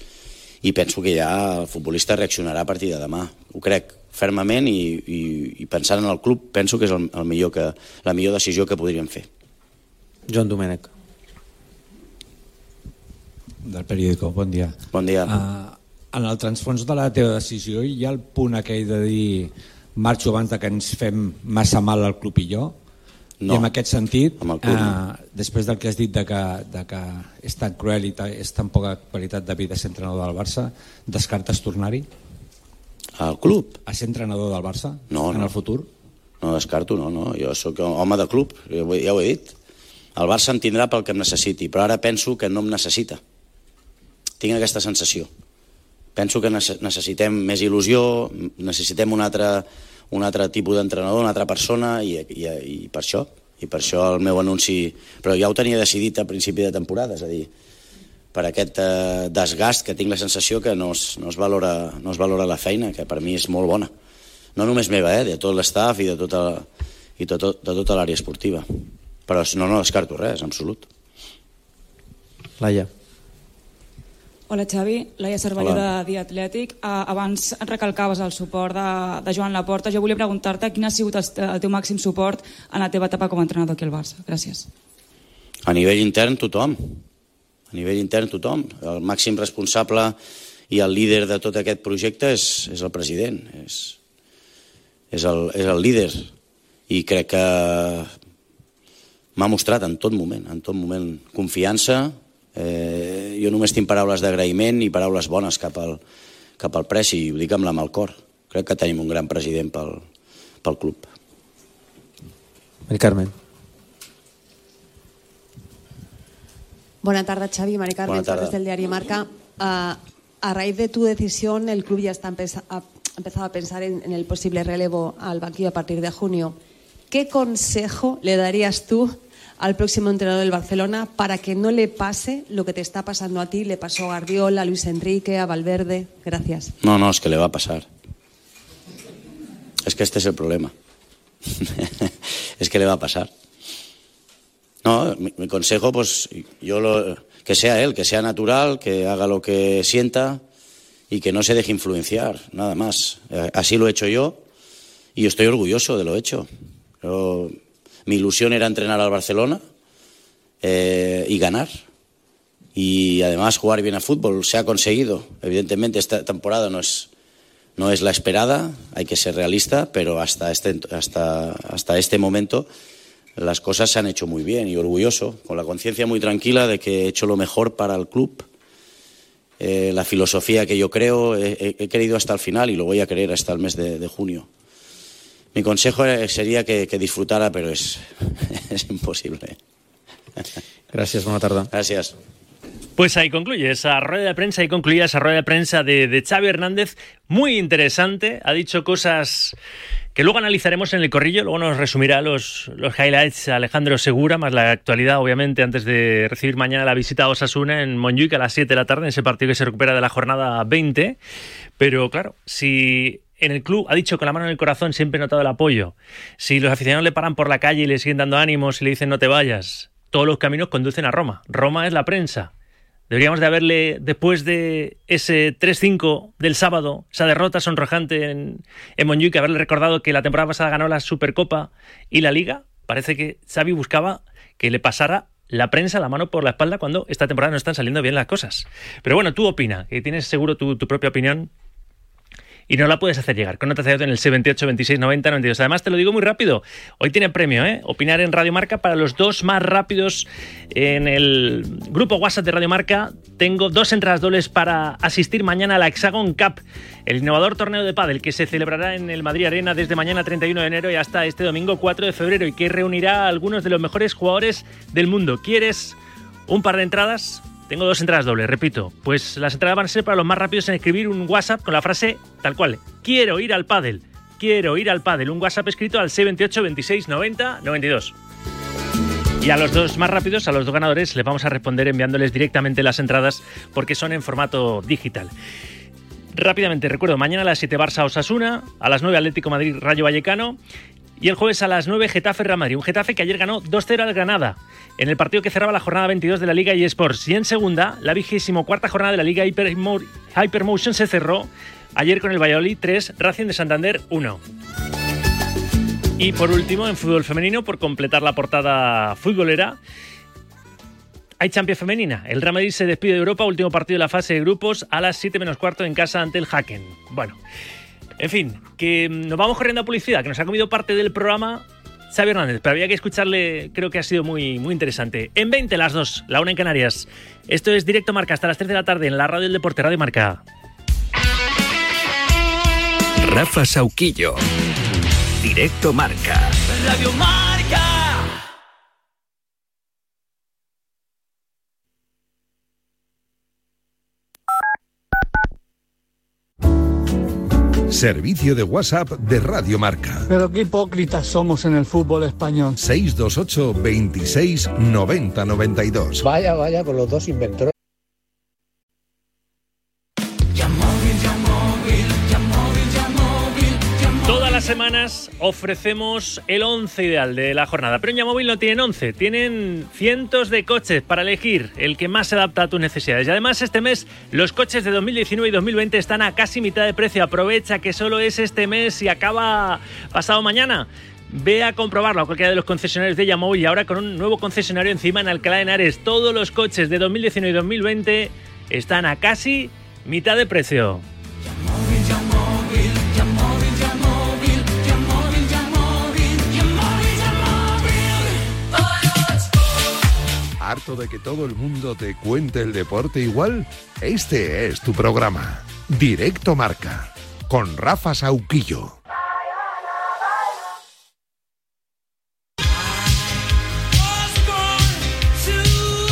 i penso que ja el futbolista reaccionarà a partir de demà. Ho crec fermament i pensant en el club penso que és la millor decisió que podríem fer. Joan Domènech. Del periòdico, bon dia. Bon dia. En el transfons de la teva decisió hi ha el punt aquell de dir marxo abans que ens fem massa mal al club i jo? No. I en aquest sentit, després del que has dit de que és tan cruel i és tan poca qualitat de vida ser entrenador del Barça, descartes tornar-hi? Al club? A ser entrenador del Barça en el futur? No descarto, no. Jo sóc home de club, ja ho he dit. El Barça em tindrà pel que em necessiti, però ara penso que no em necessita. Tinc aquesta sensació. Penso que necessitem més il·lusió, necessitem un altre tipus d'entrenador, una altra persona, i per això el meu anunci... Però ja ho tenia decidit a principi de temporada, és a dir, per aquest desgast que tinc la sensació que no es valora la feina, que per mi és molt bona. No només meva, de tot l'estaf i de tota l'àrea esportiva. Però no descarto res, en absolut. Laia. Hola Xavi, Laia Cervelló de Dia Atlètic. Abans recalcaves el suport de Joan Laporta. Jo volia preguntar-te quin ha sigut el teu màxim suport en la teva etapa com a entrenador aquí al Barça. Gràcies. A nivell intern tothom. El màxim responsable i el líder de tot aquest projecte és el president. És el líder. I crec que m'ha mostrat en tot moment confiança. Jo només tinc paraules d'agraïment i paraules bones cap al presi, i ho dic amb la mà al cor. Crec que tenim un gran president pel club. Mari Carmen. Bona tarda, Xavi. Mari Carmen Torres del diari Marca. A raíz de tu decisión, el club ya está empezado a pensar en el posible relevo al banquillo a partir de junio. ¿Qué consejo le darías tú al próximo entrenador del Barcelona para que no le pase lo que te está pasando a ti? Le pasó a Guardiola, a Luis Enrique, a Valverde. Gracias. No, es que le va a pasar. Es que este es el problema. Es que le va a pasar. No, mi consejo, pues que sea él, que sea natural, que haga lo que sienta y que no se deje influenciar, nada más. Así lo he hecho yo y estoy orgulloso de lo hecho. Pero mi ilusión era entrenar al Barcelona y ganar. Y además jugar bien a fútbol. Se ha conseguido. Evidentemente esta temporada no es la esperada. Hay que ser realista. Pero hasta este momento las cosas se han hecho muy bien. Y orgulloso. Con la conciencia muy tranquila de que he hecho lo mejor para el club. La filosofía que yo creo he creído hasta el final. Y lo voy a creer hasta el mes de junio. Mi consejo sería que disfrutara, pero es imposible. Gracias, buena tarde. Gracias. Pues ahí concluye esa rueda de prensa, de Xavi Hernández. Muy interesante, ha dicho cosas que luego analizaremos en el corrillo, luego nos resumirá los highlights Alejandro Segura, más la actualidad, obviamente, antes de recibir mañana la visita a Osasuna en Montjuïc a las 7 de la tarde, en ese partido que se recupera de la jornada 20. Pero claro, si... En el club ha dicho con la mano en el corazón siempre he notado el apoyo. Si los aficionados le paran por la calle y le siguen dando ánimos y le dicen no te vayas, todos los caminos conducen a Roma. Roma es la prensa. Deberíamos de haberle, después de ese 3-5 del sábado, esa derrota sonrojante en Montjuïc, haberle recordado que la temporada pasada ganó la Supercopa y la Liga. Parece que Xavi buscaba que le pasara la prensa la mano por la espalda cuando esta temporada no están saliendo bien las cosas. Pero bueno, tú opina, que tienes seguro tu propia opinión y no la puedes hacer llegar. Conóctate en el 78 26 90 92. Además, te lo digo muy rápido, hoy tiene premio, ¿eh? Opinar en Radio Marca para los dos más rápidos en el grupo WhatsApp de Radio Marca. Tengo 2 entradas dobles para asistir mañana a la Hexagon Cup, el innovador torneo de pádel que se celebrará en el Madrid Arena desde mañana 31 de enero y hasta este domingo 4 de febrero y que reunirá a algunos de los mejores jugadores del mundo. ¿Quieres un par de entradas? Tengo 2 entradas dobles, repito. Pues las entradas van a ser para los más rápidos en escribir un WhatsApp con la frase tal cual: quiero ir al pádel, quiero ir al pádel. Un WhatsApp escrito al 628 26 90 92. Y a los dos más rápidos, a los 2 ganadores, les vamos a responder enviándoles directamente las entradas porque son en formato digital. Rápidamente, recuerdo, mañana a las 7 Barça Osasuna, a las 9 Atlético Madrid Rayo Vallecano. Y el jueves a las 9, Getafe-Real Madrid. Un Getafe que ayer ganó 2-0 al Granada en el partido que cerraba la jornada 22 de la Liga eSports. Y en segunda, la 24ª jornada de la Liga Hypermotion se cerró ayer con el Valladolid 3, Racing de Santander 1. Y por último, en fútbol femenino, por completar la portada futbolera, hay Champions femenina. El Real Madrid se despide de Europa, último partido de la fase de grupos, a las 7:15 en casa ante el Haken. Bueno, en fin, que nos vamos corriendo a publicidad, que nos ha comido parte del programa Xavi Hernández, pero había que escucharle, creo que ha sido muy, muy interesante. En 20, las 2, la 1 en Canarias. Esto es Directo Marca, hasta las 3 de la tarde en la radio del deporte, Radio Marca. Rafa Sauquillo, Directo Marca. Radio Marca. Servicio de WhatsApp de Radio Marca. Pero qué hipócritas somos en el fútbol español. 628 26 90 92. Vaya, vaya, con los dos inventores. Todas las semanas ofrecemos el 11 ideal de la jornada. Pero en Yamóvil no tienen 11, tienen cientos de coches para elegir el que más se adapta a tus necesidades. Y además este mes los coches de 2019 y 2020 están a casi mitad de precio. Aprovecha que solo es este mes y acaba pasado mañana. Ve a comprobarlo a cualquiera de los concesionarios de Yamóvil y ahora con un nuevo concesionario encima en Alcalá de Henares. Todos los coches de 2019 y 2020 están a casi mitad de precio. ¿Harto de que todo el mundo te cuente el deporte igual? Este es tu programa, Directo Marca, con Rafa Sauquillo.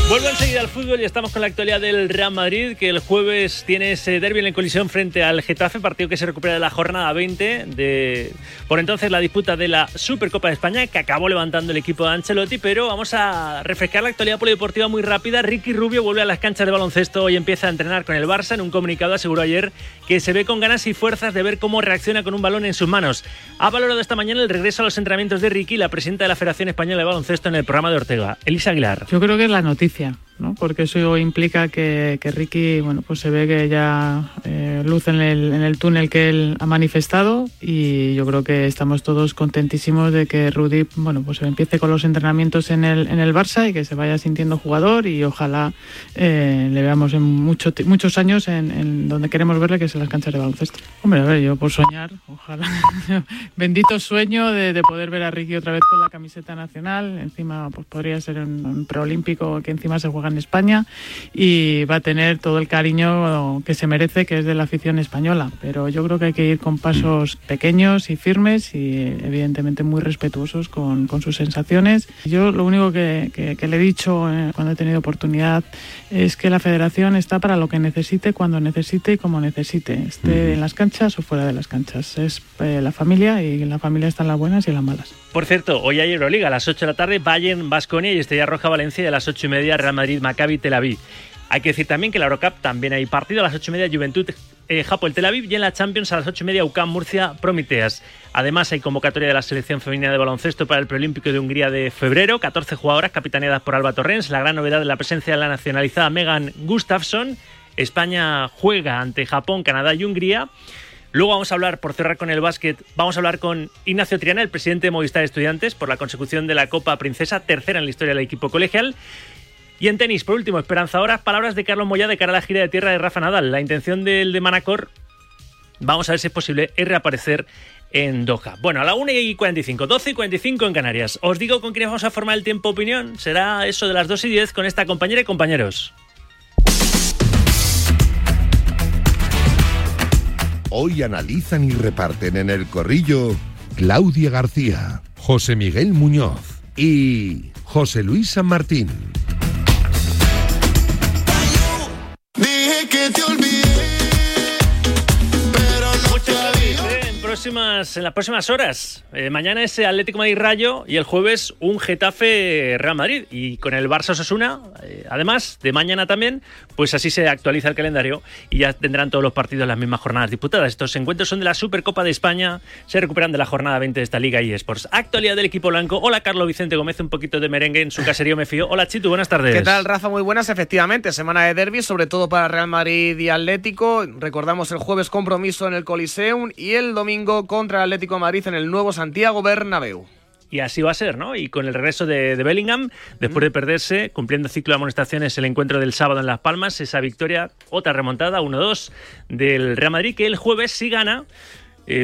Vuelvo enseguida al fútbol y estamos con la actualidad del Real Madrid, que el jueves tiene ese derbi en la colisión frente al Getafe, partido que se recupera de la jornada 20 de, por entonces, la disputa de la Supercopa de España, que acabó levantando el equipo de Ancelotti. Pero vamos a refrescar la actualidad polideportiva muy rápida. Ricky Rubio vuelve a las canchas de baloncesto y empieza a entrenar con el Barça. En un comunicado aseguró ayer que se ve con ganas y fuerzas de ver cómo reacciona con un balón en sus manos. Ha valorado esta mañana el regreso a los entrenamientos de Ricky, la presidenta de la Federación Española de Baloncesto, en el programa de Ortega, Elisa Aguilar. Yo creo que es la noticia, ¿no? Porque eso implica que Ricky, bueno, pues se ve que ya luz en el túnel que él ha manifestado, y yo creo que estamos todos contentísimos de que Rudy, bueno, pues empiece con los entrenamientos en el Barça y que se vaya sintiendo jugador, y ojalá le veamos en muchos años en donde queremos verle, que es en las canchas de baloncesto. Hombre, a ver, yo por soñar, ojalá, bendito sueño de poder ver a Ricky otra vez con la camiseta nacional, encima pues podría ser un preolímpico que encima se juega en España y va a tener todo el cariño que se merece, que es de la afición española. Pero yo creo que hay que ir con pasos pequeños y firmes y evidentemente muy respetuosos con sus sensaciones. Yo lo único que le he dicho cuando he tenido oportunidad es que la federación está para lo que necesite, cuando necesite y como necesite, esté en las canchas o fuera de las canchas. Es la familia, y en la familia están las buenas y las malas. Por cierto, hoy hay Euroliga, a las 8 de la tarde, Bayern-Baskonia y Estrella Roja-Valencia, y a las 8:30 Real Madrid-Maccabi-Tel Aviv. Hay que decir también que en la Eurocup también hay partido, a las 8:30 Juventud-Hapoel-Tel Aviv, y en la Champions a las 8:30 UCAM-Murcia-Promiteas. Además, hay convocatoria de la selección femenina de baloncesto para el preolímpico de Hungría de febrero. 14 jugadoras capitaneadas por Alba Torrens. La gran novedad es la presencia de la nacionalizada Megan Gustafsson. España juega ante Japón, Canadá y Hungría. Luego vamos a hablar, por cerrar con el básquet, vamos a hablar con Ignacio Triana, el presidente de Movistar Estudiantes, por la consecución de la Copa Princesa, tercera en la historia del equipo colegial. Y en tenis, por último, esperanzadoras palabras de Carlos Moyá de cara a la gira de tierra de Rafa Nadal. La intención del de Manacor, vamos a ver si es posible, es reaparecer en Doha. Bueno, a la 1:45, 12:45 en Canarias. Os digo con quiénes vamos a formar el tiempo opinión. Será eso de las 2:10 con esta compañera y compañeros. Hoy analizan y reparten en El Corrillo Claudia García, José Miguel Muñoz y José Luis San Martín. Dije que te olvidé, pero no te avisé. En las próximas horas. Mañana es Atlético Madrid-Rayo y el jueves un Getafe-Real Madrid. Y con el Barça-Osasuna, además de mañana también, pues así se actualiza el calendario y ya tendrán todos los partidos las mismas jornadas disputadas. Estos encuentros son de la Supercopa de España, se recuperan de la jornada 20 de esta Liga eSports. Actualidad del equipo blanco. Hola, Carlos Vicente Gómez, un poquito de merengue en su caserío me fío. Hola, Chitu, buenas tardes. ¿Qué tal, Rafa? Muy buenas, efectivamente. Semana de derbi, sobre todo para Real Madrid y Atlético. Recordamos el jueves compromiso en el Coliseum y el domingo contra el Atlético de Madrid en el nuevo Santiago Bernabéu. Y así va a ser, ¿no? Y con el regreso de Bellingham, después de perderse, cumpliendo ciclo de amonestaciones, el encuentro del sábado en Las Palmas, esa victoria, otra remontada, 1-2 del Real Madrid, que el jueves sí gana.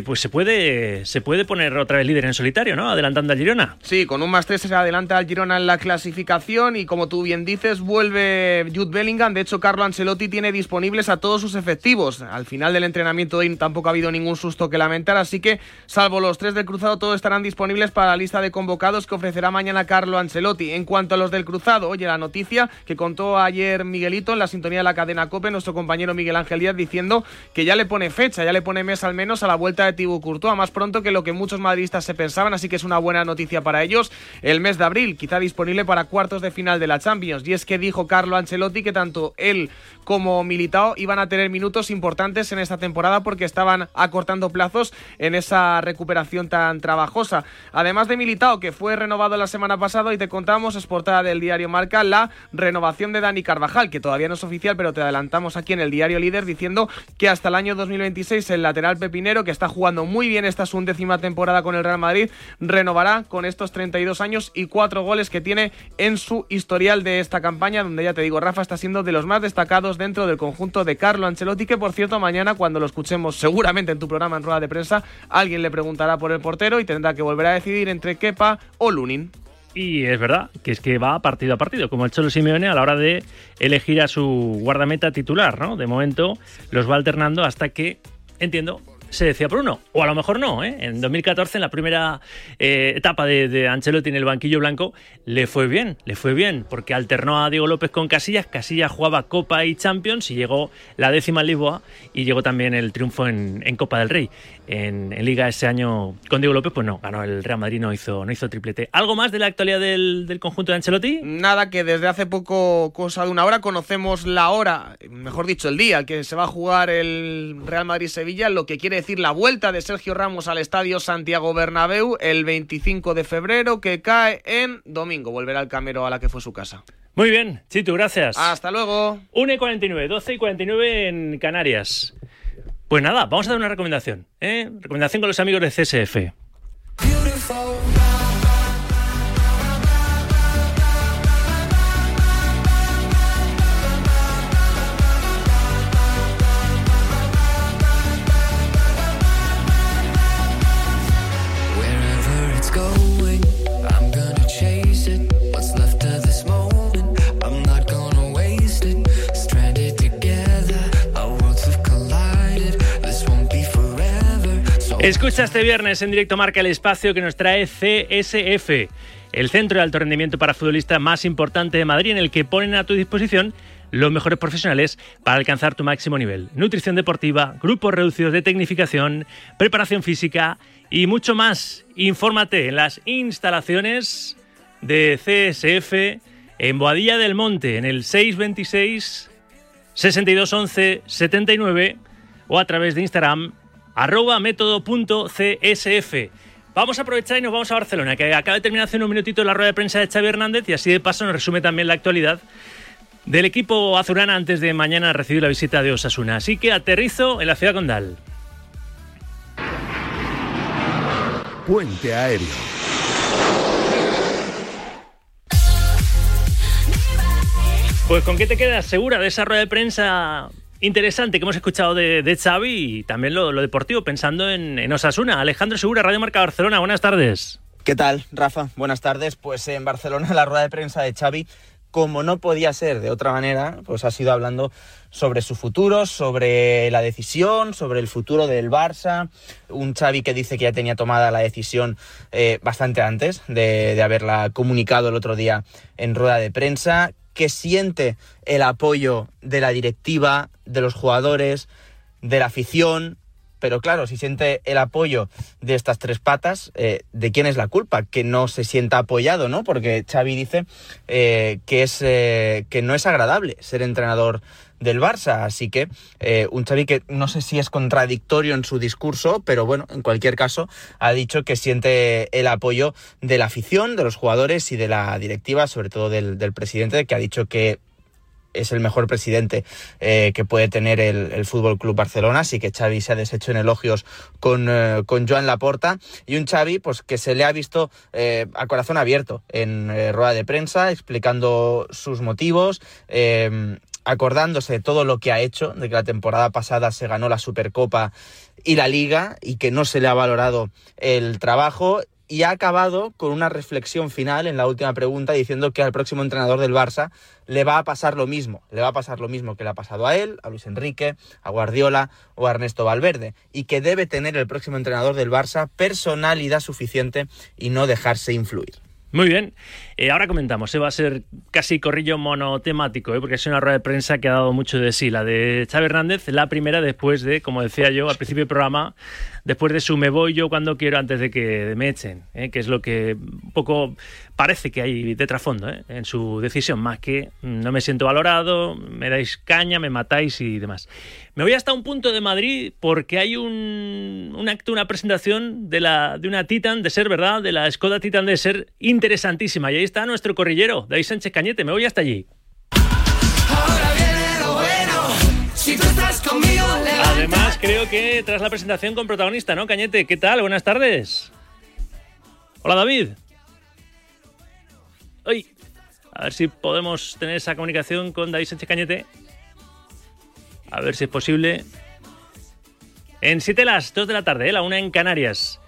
Pues se puede poner otra vez líder en solitario, ¿no? Adelantando al Girona. Sí, con un +3 se adelanta al Girona en la clasificación y, como tú bien dices, vuelve Jude Bellingham. De hecho, Carlo Ancelotti tiene disponibles a todos sus efectivos. Al final del entrenamiento hoy tampoco ha habido ningún susto que lamentar, así que, salvo los tres del cruzado, todos estarán disponibles para la lista de convocados que ofrecerá mañana Carlo Ancelotti. En cuanto a los del cruzado, oye, la noticia que contó ayer Miguelito en la sintonía de la cadena COPE, nuestro compañero Miguel Ángel Díaz, diciendo que ya le pone fecha, ya le pone mes al menos a la vuelta de Thibaut Courtois, más pronto que lo que muchos madridistas se pensaban, así que es una buena noticia para ellos. El mes de abril, quizá disponible para cuartos de final de la Champions, y es que dijo Carlo Ancelotti que tanto él como Militao iban a tener minutos importantes en esta temporada porque estaban acortando plazos en esa recuperación tan trabajosa. Además de Militao, que fue renovado la semana pasada, y te contamos, es portada del diario Marca, la renovación de Dani Carvajal, que todavía no es oficial, pero te adelantamos aquí en el diario Líder diciendo que hasta el año 2026 el lateral pepinero, que está jugando muy bien esta su 11ª temporada con el Real Madrid, renovará con estos 32 años y 4 goles que tiene en su historial de esta campaña, donde, ya te digo, Rafa, está siendo de los más destacados dentro del conjunto de Carlo Ancelotti, que, por cierto, mañana, cuando lo escuchemos seguramente en tu programa en rueda de prensa, alguien le preguntará por el portero y tendrá que volver a decidir entre Kepa o Lunin. Y es verdad que es que va partido a partido, como el Cholo Simeone a la hora de elegir a su guardameta titular, ¿no? De momento los va alternando hasta que, entiendo, se decía por uno, o a lo mejor no, ¿eh? En 2014, en la primera etapa de Ancelotti en el banquillo blanco, le fue bien, porque alternó a Diego López con Casillas. Casillas jugaba Copa y Champions y llegó la décima en Lisboa y llegó también el triunfo en Copa del Rey. En Liga ese año con Diego López, pues no, ganó el Real Madrid, no hizo triplete. ¿Algo más de la actualidad del conjunto de Ancelotti? Nada, que desde hace poco, cosa de una hora, conocemos la hora, mejor dicho, el día, que se va a jugar el Real Madrid-Sevilla, lo que quiere decir la vuelta de Sergio Ramos al estadio Santiago Bernabéu el 25 de febrero, que cae en domingo. Volverá al Camero, a la que fue su casa. Muy bien, Chitu, gracias. Hasta luego. 1:49, 12:49 en Canarias. Pues nada, vamos a dar una recomendación, ¿eh? Recomendación con los amigos de CSF. Escucha este viernes en Directo Marca el espacio que nos trae CSF, el centro de alto rendimiento para futbolistas más importante de Madrid, en el que ponen a tu disposición los mejores profesionales para alcanzar tu máximo nivel. Nutrición deportiva, grupos reducidos de tecnificación, preparación física y mucho más. Infórmate en las instalaciones de CSF en Boadilla del Monte, en el 626-6211-79 o a través de Instagram @método.csf. Vamos a aprovechar y nos vamos a Barcelona, que acaba de terminar hace unos minutitos la rueda de prensa de Xavi Hernández, y así de paso nos resume también la actualidad del equipo azulgrana antes de mañana recibir la visita de Osasuna. Así que aterrizo en la ciudad condal. Puente Aéreo. Pues ¿con qué te quedas, Segura, de esa rueda de prensa interesante que hemos escuchado de Xavi y también lo deportivo, pensando en Osasuna? Alejandro Segura, Radio Marca Barcelona, buenas tardes. ¿Qué tal, Rafa? Buenas tardes. Pues en Barcelona la rueda de prensa de Xavi, como no podía ser de otra manera, pues ha sido hablando sobre su futuro, sobre la decisión, sobre el futuro del Barça. Un Xavi que dice que ya tenía tomada la decisión bastante antes de haberla comunicado el otro día en rueda de prensa, que siente el apoyo de la directiva, de los jugadores, de la afición. Pero claro, si siente el apoyo de estas tres patas, ¿de quién es la culpa? Que no se sienta apoyado, ¿no? Porque Xavi dice que no es agradable ser entrenador del Barça. Así que un Xavi que no sé si es contradictorio en su discurso, pero bueno, en cualquier caso ha dicho que siente el apoyo de la afición, de los jugadores y de la directiva, sobre todo del presidente, que ha dicho que es el mejor presidente que puede tener el Fútbol Club Barcelona. Así que Xavi se ha deshecho en elogios con Joan Laporta, y un Xavi pues que se le ha visto a corazón abierto en rueda de prensa, explicando sus motivos, acordándose de todo lo que ha hecho, de que la temporada pasada se ganó la Supercopa y la Liga y que no se le ha valorado el trabajo. Y ha acabado con una reflexión final en la última pregunta, diciendo que al próximo entrenador del Barça le va a pasar lo mismo. Le va a pasar lo mismo que le ha pasado a él, a Luis Enrique, a Guardiola o a Ernesto Valverde. Y que debe tener el próximo entrenador del Barça personalidad suficiente y no dejarse influir. Muy bien. Ahora comentamos. Va a ser casi corrillo monotemático, porque es una rueda de prensa que ha dado mucho de sí. La de Xavi Hernández, la primera después de, como decía yo al principio del programa, después de su me voy yo cuando quiero antes de que me echen, que es lo que un poco parece que hay de trasfondo en su decisión, más que no me siento valorado, me dais caña, me matáis y demás. Me voy hasta un punto de Madrid porque hay un acto, una presentación de una Titan de ser, ¿verdad?, de la Skoda Titan de ser, interesantísima. Y ahí está nuestro corrillero, David Sánchez Cañete. Me voy hasta allí. Ahora viene lo bueno, si tú estás conmigo. Además, creo que tras la presentación con protagonista, ¿no, Cañete? ¿Qué tal? Buenas tardes. Hola, David. Ay, a ver si podemos tener esa comunicación con David Sánchez Cañete. A ver si es posible. En 7 las 2 de la tarde, la 1 en Canarias.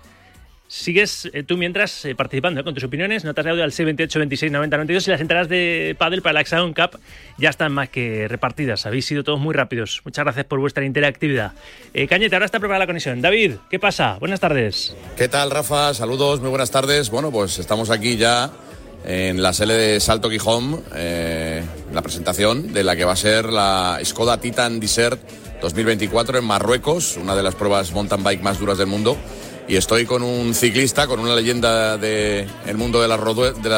Sigues tú mientras participando con tus opiniones. Notas de audio al 628 26 90 92 y las entradas de pádel para la Hexagon Cup ya están más que repartidas. Habéis sido todos muy rápidos. Muchas gracias por vuestra interactividad. Cañete, ahora está preparada la conexión. David, ¿qué pasa? Buenas tardes. ¿Qué tal, Rafa? Saludos, muy buenas tardes. Bueno, pues estamos aquí ya en la sede de Salto Gijón, la presentación de la que va a ser la Skoda Titan Desert 2024 en Marruecos, una de las pruebas mountain bike más duras del mundo. Y estoy con un ciclista, con una leyenda del mundo de las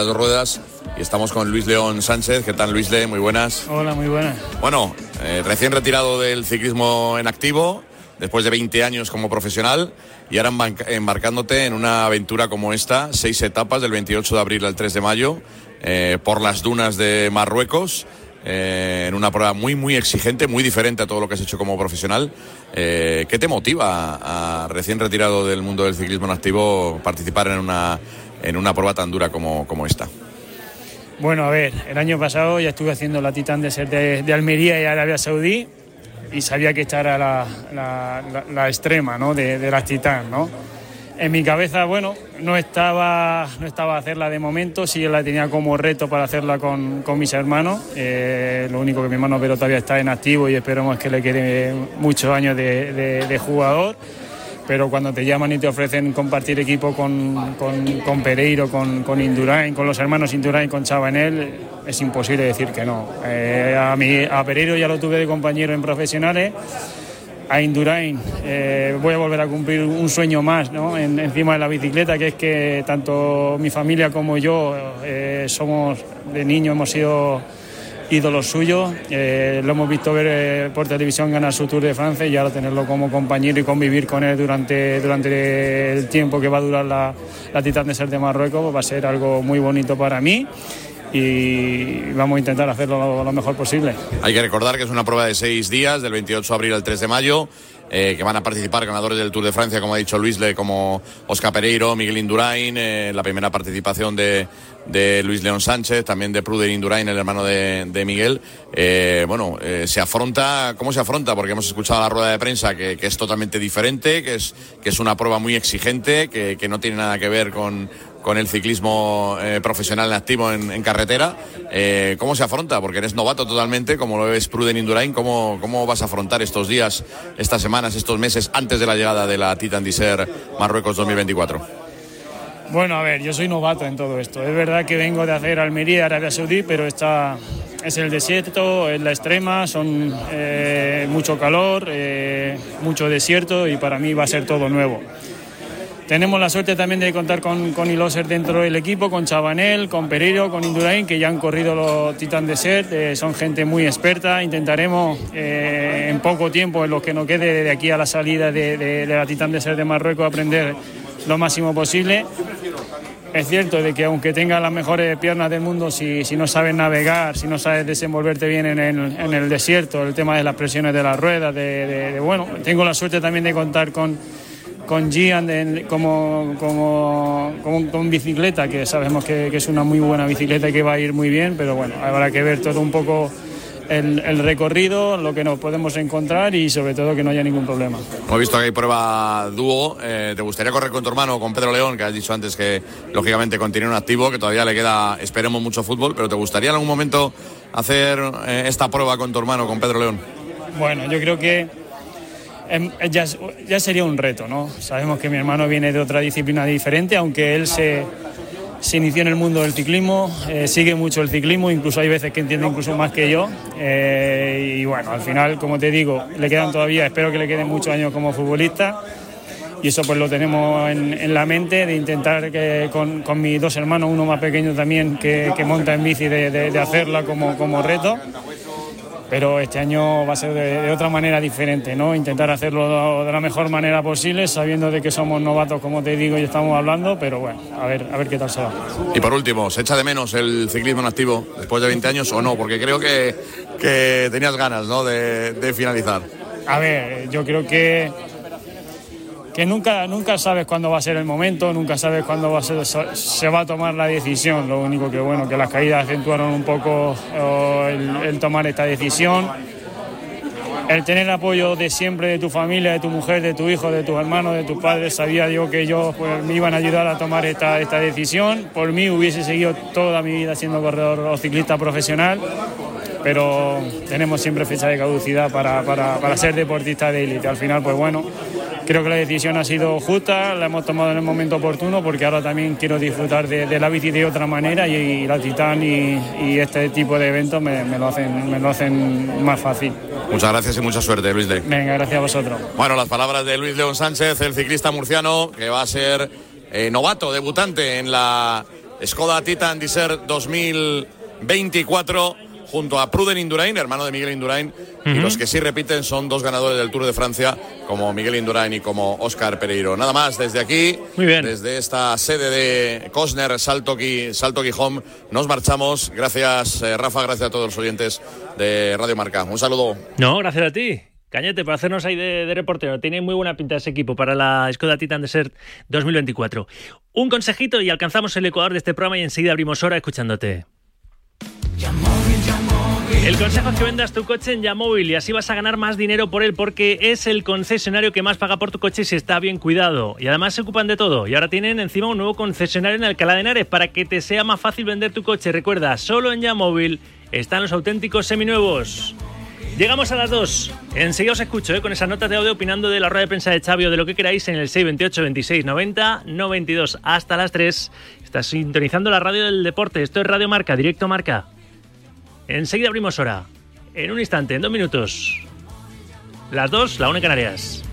dos ruedas, y estamos con Luis León Sánchez. ¿Qué tal, Luis Le? Muy buenas. Hola, muy buenas. Bueno, recién retirado del ciclismo en activo, después de 20 años como profesional, y ahora embarcándote en una aventura como esta, 6 etapas del 28 de abril al 3 de mayo, por las dunas de Marruecos, en una prueba muy, muy exigente, muy diferente a todo lo que has hecho como profesional. ¿Qué te motiva, a recién retirado del mundo del ciclismo en activo, participar en una prueba tan dura como esta? Bueno, a ver, el año pasado ya estuve haciendo la Titan Desert de Almería y Arabia Saudí, y sabía que esta era la extrema, ¿no?, de las Titan, ¿no? En mi cabeza, bueno, no estaba hacerla de momento. Sí, la tenía como reto para hacerla con mis hermanos. Lo único que mi hermano Pedro todavía está en activo y esperemos que le quede muchos años de jugador. Pero cuando te llaman y te ofrecen compartir equipo con Pereiro, con Indurain, con los hermanos Indurain, con Chabanel, es imposible decir que no. A Pereiro ya lo tuve de compañero en profesionales. A Indurain voy a volver a cumplir un sueño más, ¿no?, encima de la bicicleta, que es que tanto mi familia como yo somos de niños, hemos sido ídolos suyos, lo hemos visto ver por televisión ganar su Tour de Francia, y ahora tenerlo como compañero y convivir con él durante el tiempo que va a durar la Titan Desert de Marruecos, pues va a ser algo muy bonito para mí. Y vamos a intentar hacerlo lo mejor posible. Hay que recordar que es una prueba de 6 días, del 28 de abril al 3 de mayo, que van a participar, ganadores del Tour de Francia, como ha dicho Luisle, como Óscar Pereiro, Miguel Indurain, la primera participación de Luis León Sánchez, también de Pruder Indurain, el hermano de Miguel. Se afronta, ¿cómo se afronta? Porque hemos escuchado la rueda de prensa que es totalmente diferente, que es una prueba muy exigente, que no tiene nada que ver con el ciclismo profesional en activo en carretera. ¿Cómo se afronta? Porque eres novato totalmente, como lo es Pruder Indurain. ¿Cómo vas a afrontar estos días, estas semanas, estos meses antes de la llegada de la Titan Desert Marruecos 2024? Bueno, a ver, yo soy novato en todo esto. Es verdad que vengo de hacer Almería, Arabia Saudí, pero es el desierto, es la extrema, son mucho calor, mucho desierto, y para mí va a ser todo nuevo. Tenemos la suerte también de contar con Iloser dentro del equipo, con Chabanel, con Pereiro, con Indurain, que ya han corrido los Titan Desert, son gente muy experta. Intentaremos en poco tiempo, en lo que nos quede de aquí a la salida de la Titan Desert de Marruecos, aprender lo máximo posible. Es cierto de que aunque tengas las mejores piernas del mundo, si no sabes navegar, si no sabes desenvolverte bien en el desierto, el tema de las presiones de las ruedas, tengo la suerte también de contar con Gian como bicicleta, que sabemos que es una muy buena bicicleta y que va a ir muy bien, pero bueno, habrá que ver todo un poco el recorrido, lo que nos podemos encontrar y sobre todo que no haya ningún problema. Hemos visto que hay prueba dúo. ¿Te gustaría correr con tu hermano, con Pedro León, que has dicho antes que lógicamente continúa un activo, que todavía le queda, esperemos, mucho fútbol, pero te gustaría en algún momento hacer esta prueba con tu hermano, con Pedro León? Bueno, yo creo que ya sería un reto, ¿no? Sabemos que mi hermano viene de otra disciplina diferente, aunque él se inició en el mundo del ciclismo, sigue mucho el ciclismo, incluso hay veces que entiende incluso más que yo, y bueno, al final, como te digo, le quedan todavía, espero que le queden muchos años como futbolista, y eso pues lo tenemos en la mente, de intentar que con mis dos hermanos, uno más pequeño también, que monta en bici, de hacerla como reto. Pero este año va a ser de otra manera diferente, ¿no? Intentar hacerlo de la mejor manera posible, sabiendo de que somos novatos, como te digo, y estamos hablando, pero bueno, a ver qué tal se va. Y por último, ¿se echa de menos el ciclismo en activo después de 20 años o no? Porque creo que tenías ganas, ¿no?, de finalizar. A ver, yo creo que nunca sabes cuándo va a ser el momento, nunca sabes cuándo se va a tomar la decisión. Lo único que, bueno, que las caídas acentuaron un poco el tomar esta decisión. El tener apoyo de siempre de tu familia, de tu mujer, de tu hijo, de tus hermanos, de tus padres. Sabía yo que ellos pues me iban a ayudar a tomar esta decisión. Por mí hubiese seguido toda mi vida siendo corredor o ciclista profesional, pero tenemos siempre fecha de caducidad para ser deportista de élite. Al final, pues bueno, creo que la decisión ha sido justa, la hemos tomado en el momento oportuno, porque ahora también quiero disfrutar de la bici de otra manera, y la Titan y este tipo de eventos me lo hacen más fácil. Muchas gracias y mucha suerte, Luis Le. Venga, gracias a vosotros. Bueno, las palabras de Luis León Sánchez, el ciclista murciano, que va a ser novato, debutante en la Skoda Titan Desert 2024. Junto a Pruder Indurain, hermano de Miguel Indurain, y los que sí repiten son dos ganadores del Tour de Francia, como Miguel Indurain y como Óscar Pereiro. Nada más desde aquí, muy bien, desde esta sede de Cosner, Salto Gijón, nos marchamos. Gracias, Rafa, gracias a todos los oyentes de Radio Marca. Un saludo. No, gracias a ti, Cañete, para hacernos ahí de reportero. Tiene muy buena pinta ese equipo para la Skoda Titan Desert 2024. Un consejito y alcanzamos el ecuador de este programa, y enseguida abrimos hora escuchándote. El consejo es que vendas tu coche en Yamóvil, y así vas a ganar más dinero por él, porque es el concesionario que más paga por tu coche si está bien cuidado. Y además se ocupan de todo. Y ahora tienen encima un nuevo concesionario en Alcalá de Henares para que te sea más fácil vender tu coche. Recuerda, solo en Yamóvil están los auténticos seminuevos. Llegamos a las 2. Enseguida os escucho con esas notas de audio opinando de la rueda de prensa de Xavi, de lo que queráis, en el 628 26 90 92. Hasta las 3. Estás sintonizando la radio del deporte. Esto es Radio Marca, Directo Marca. Enseguida abrimos hora. En un instante, en 2 minutos. Las 2, la 1 en Canarias.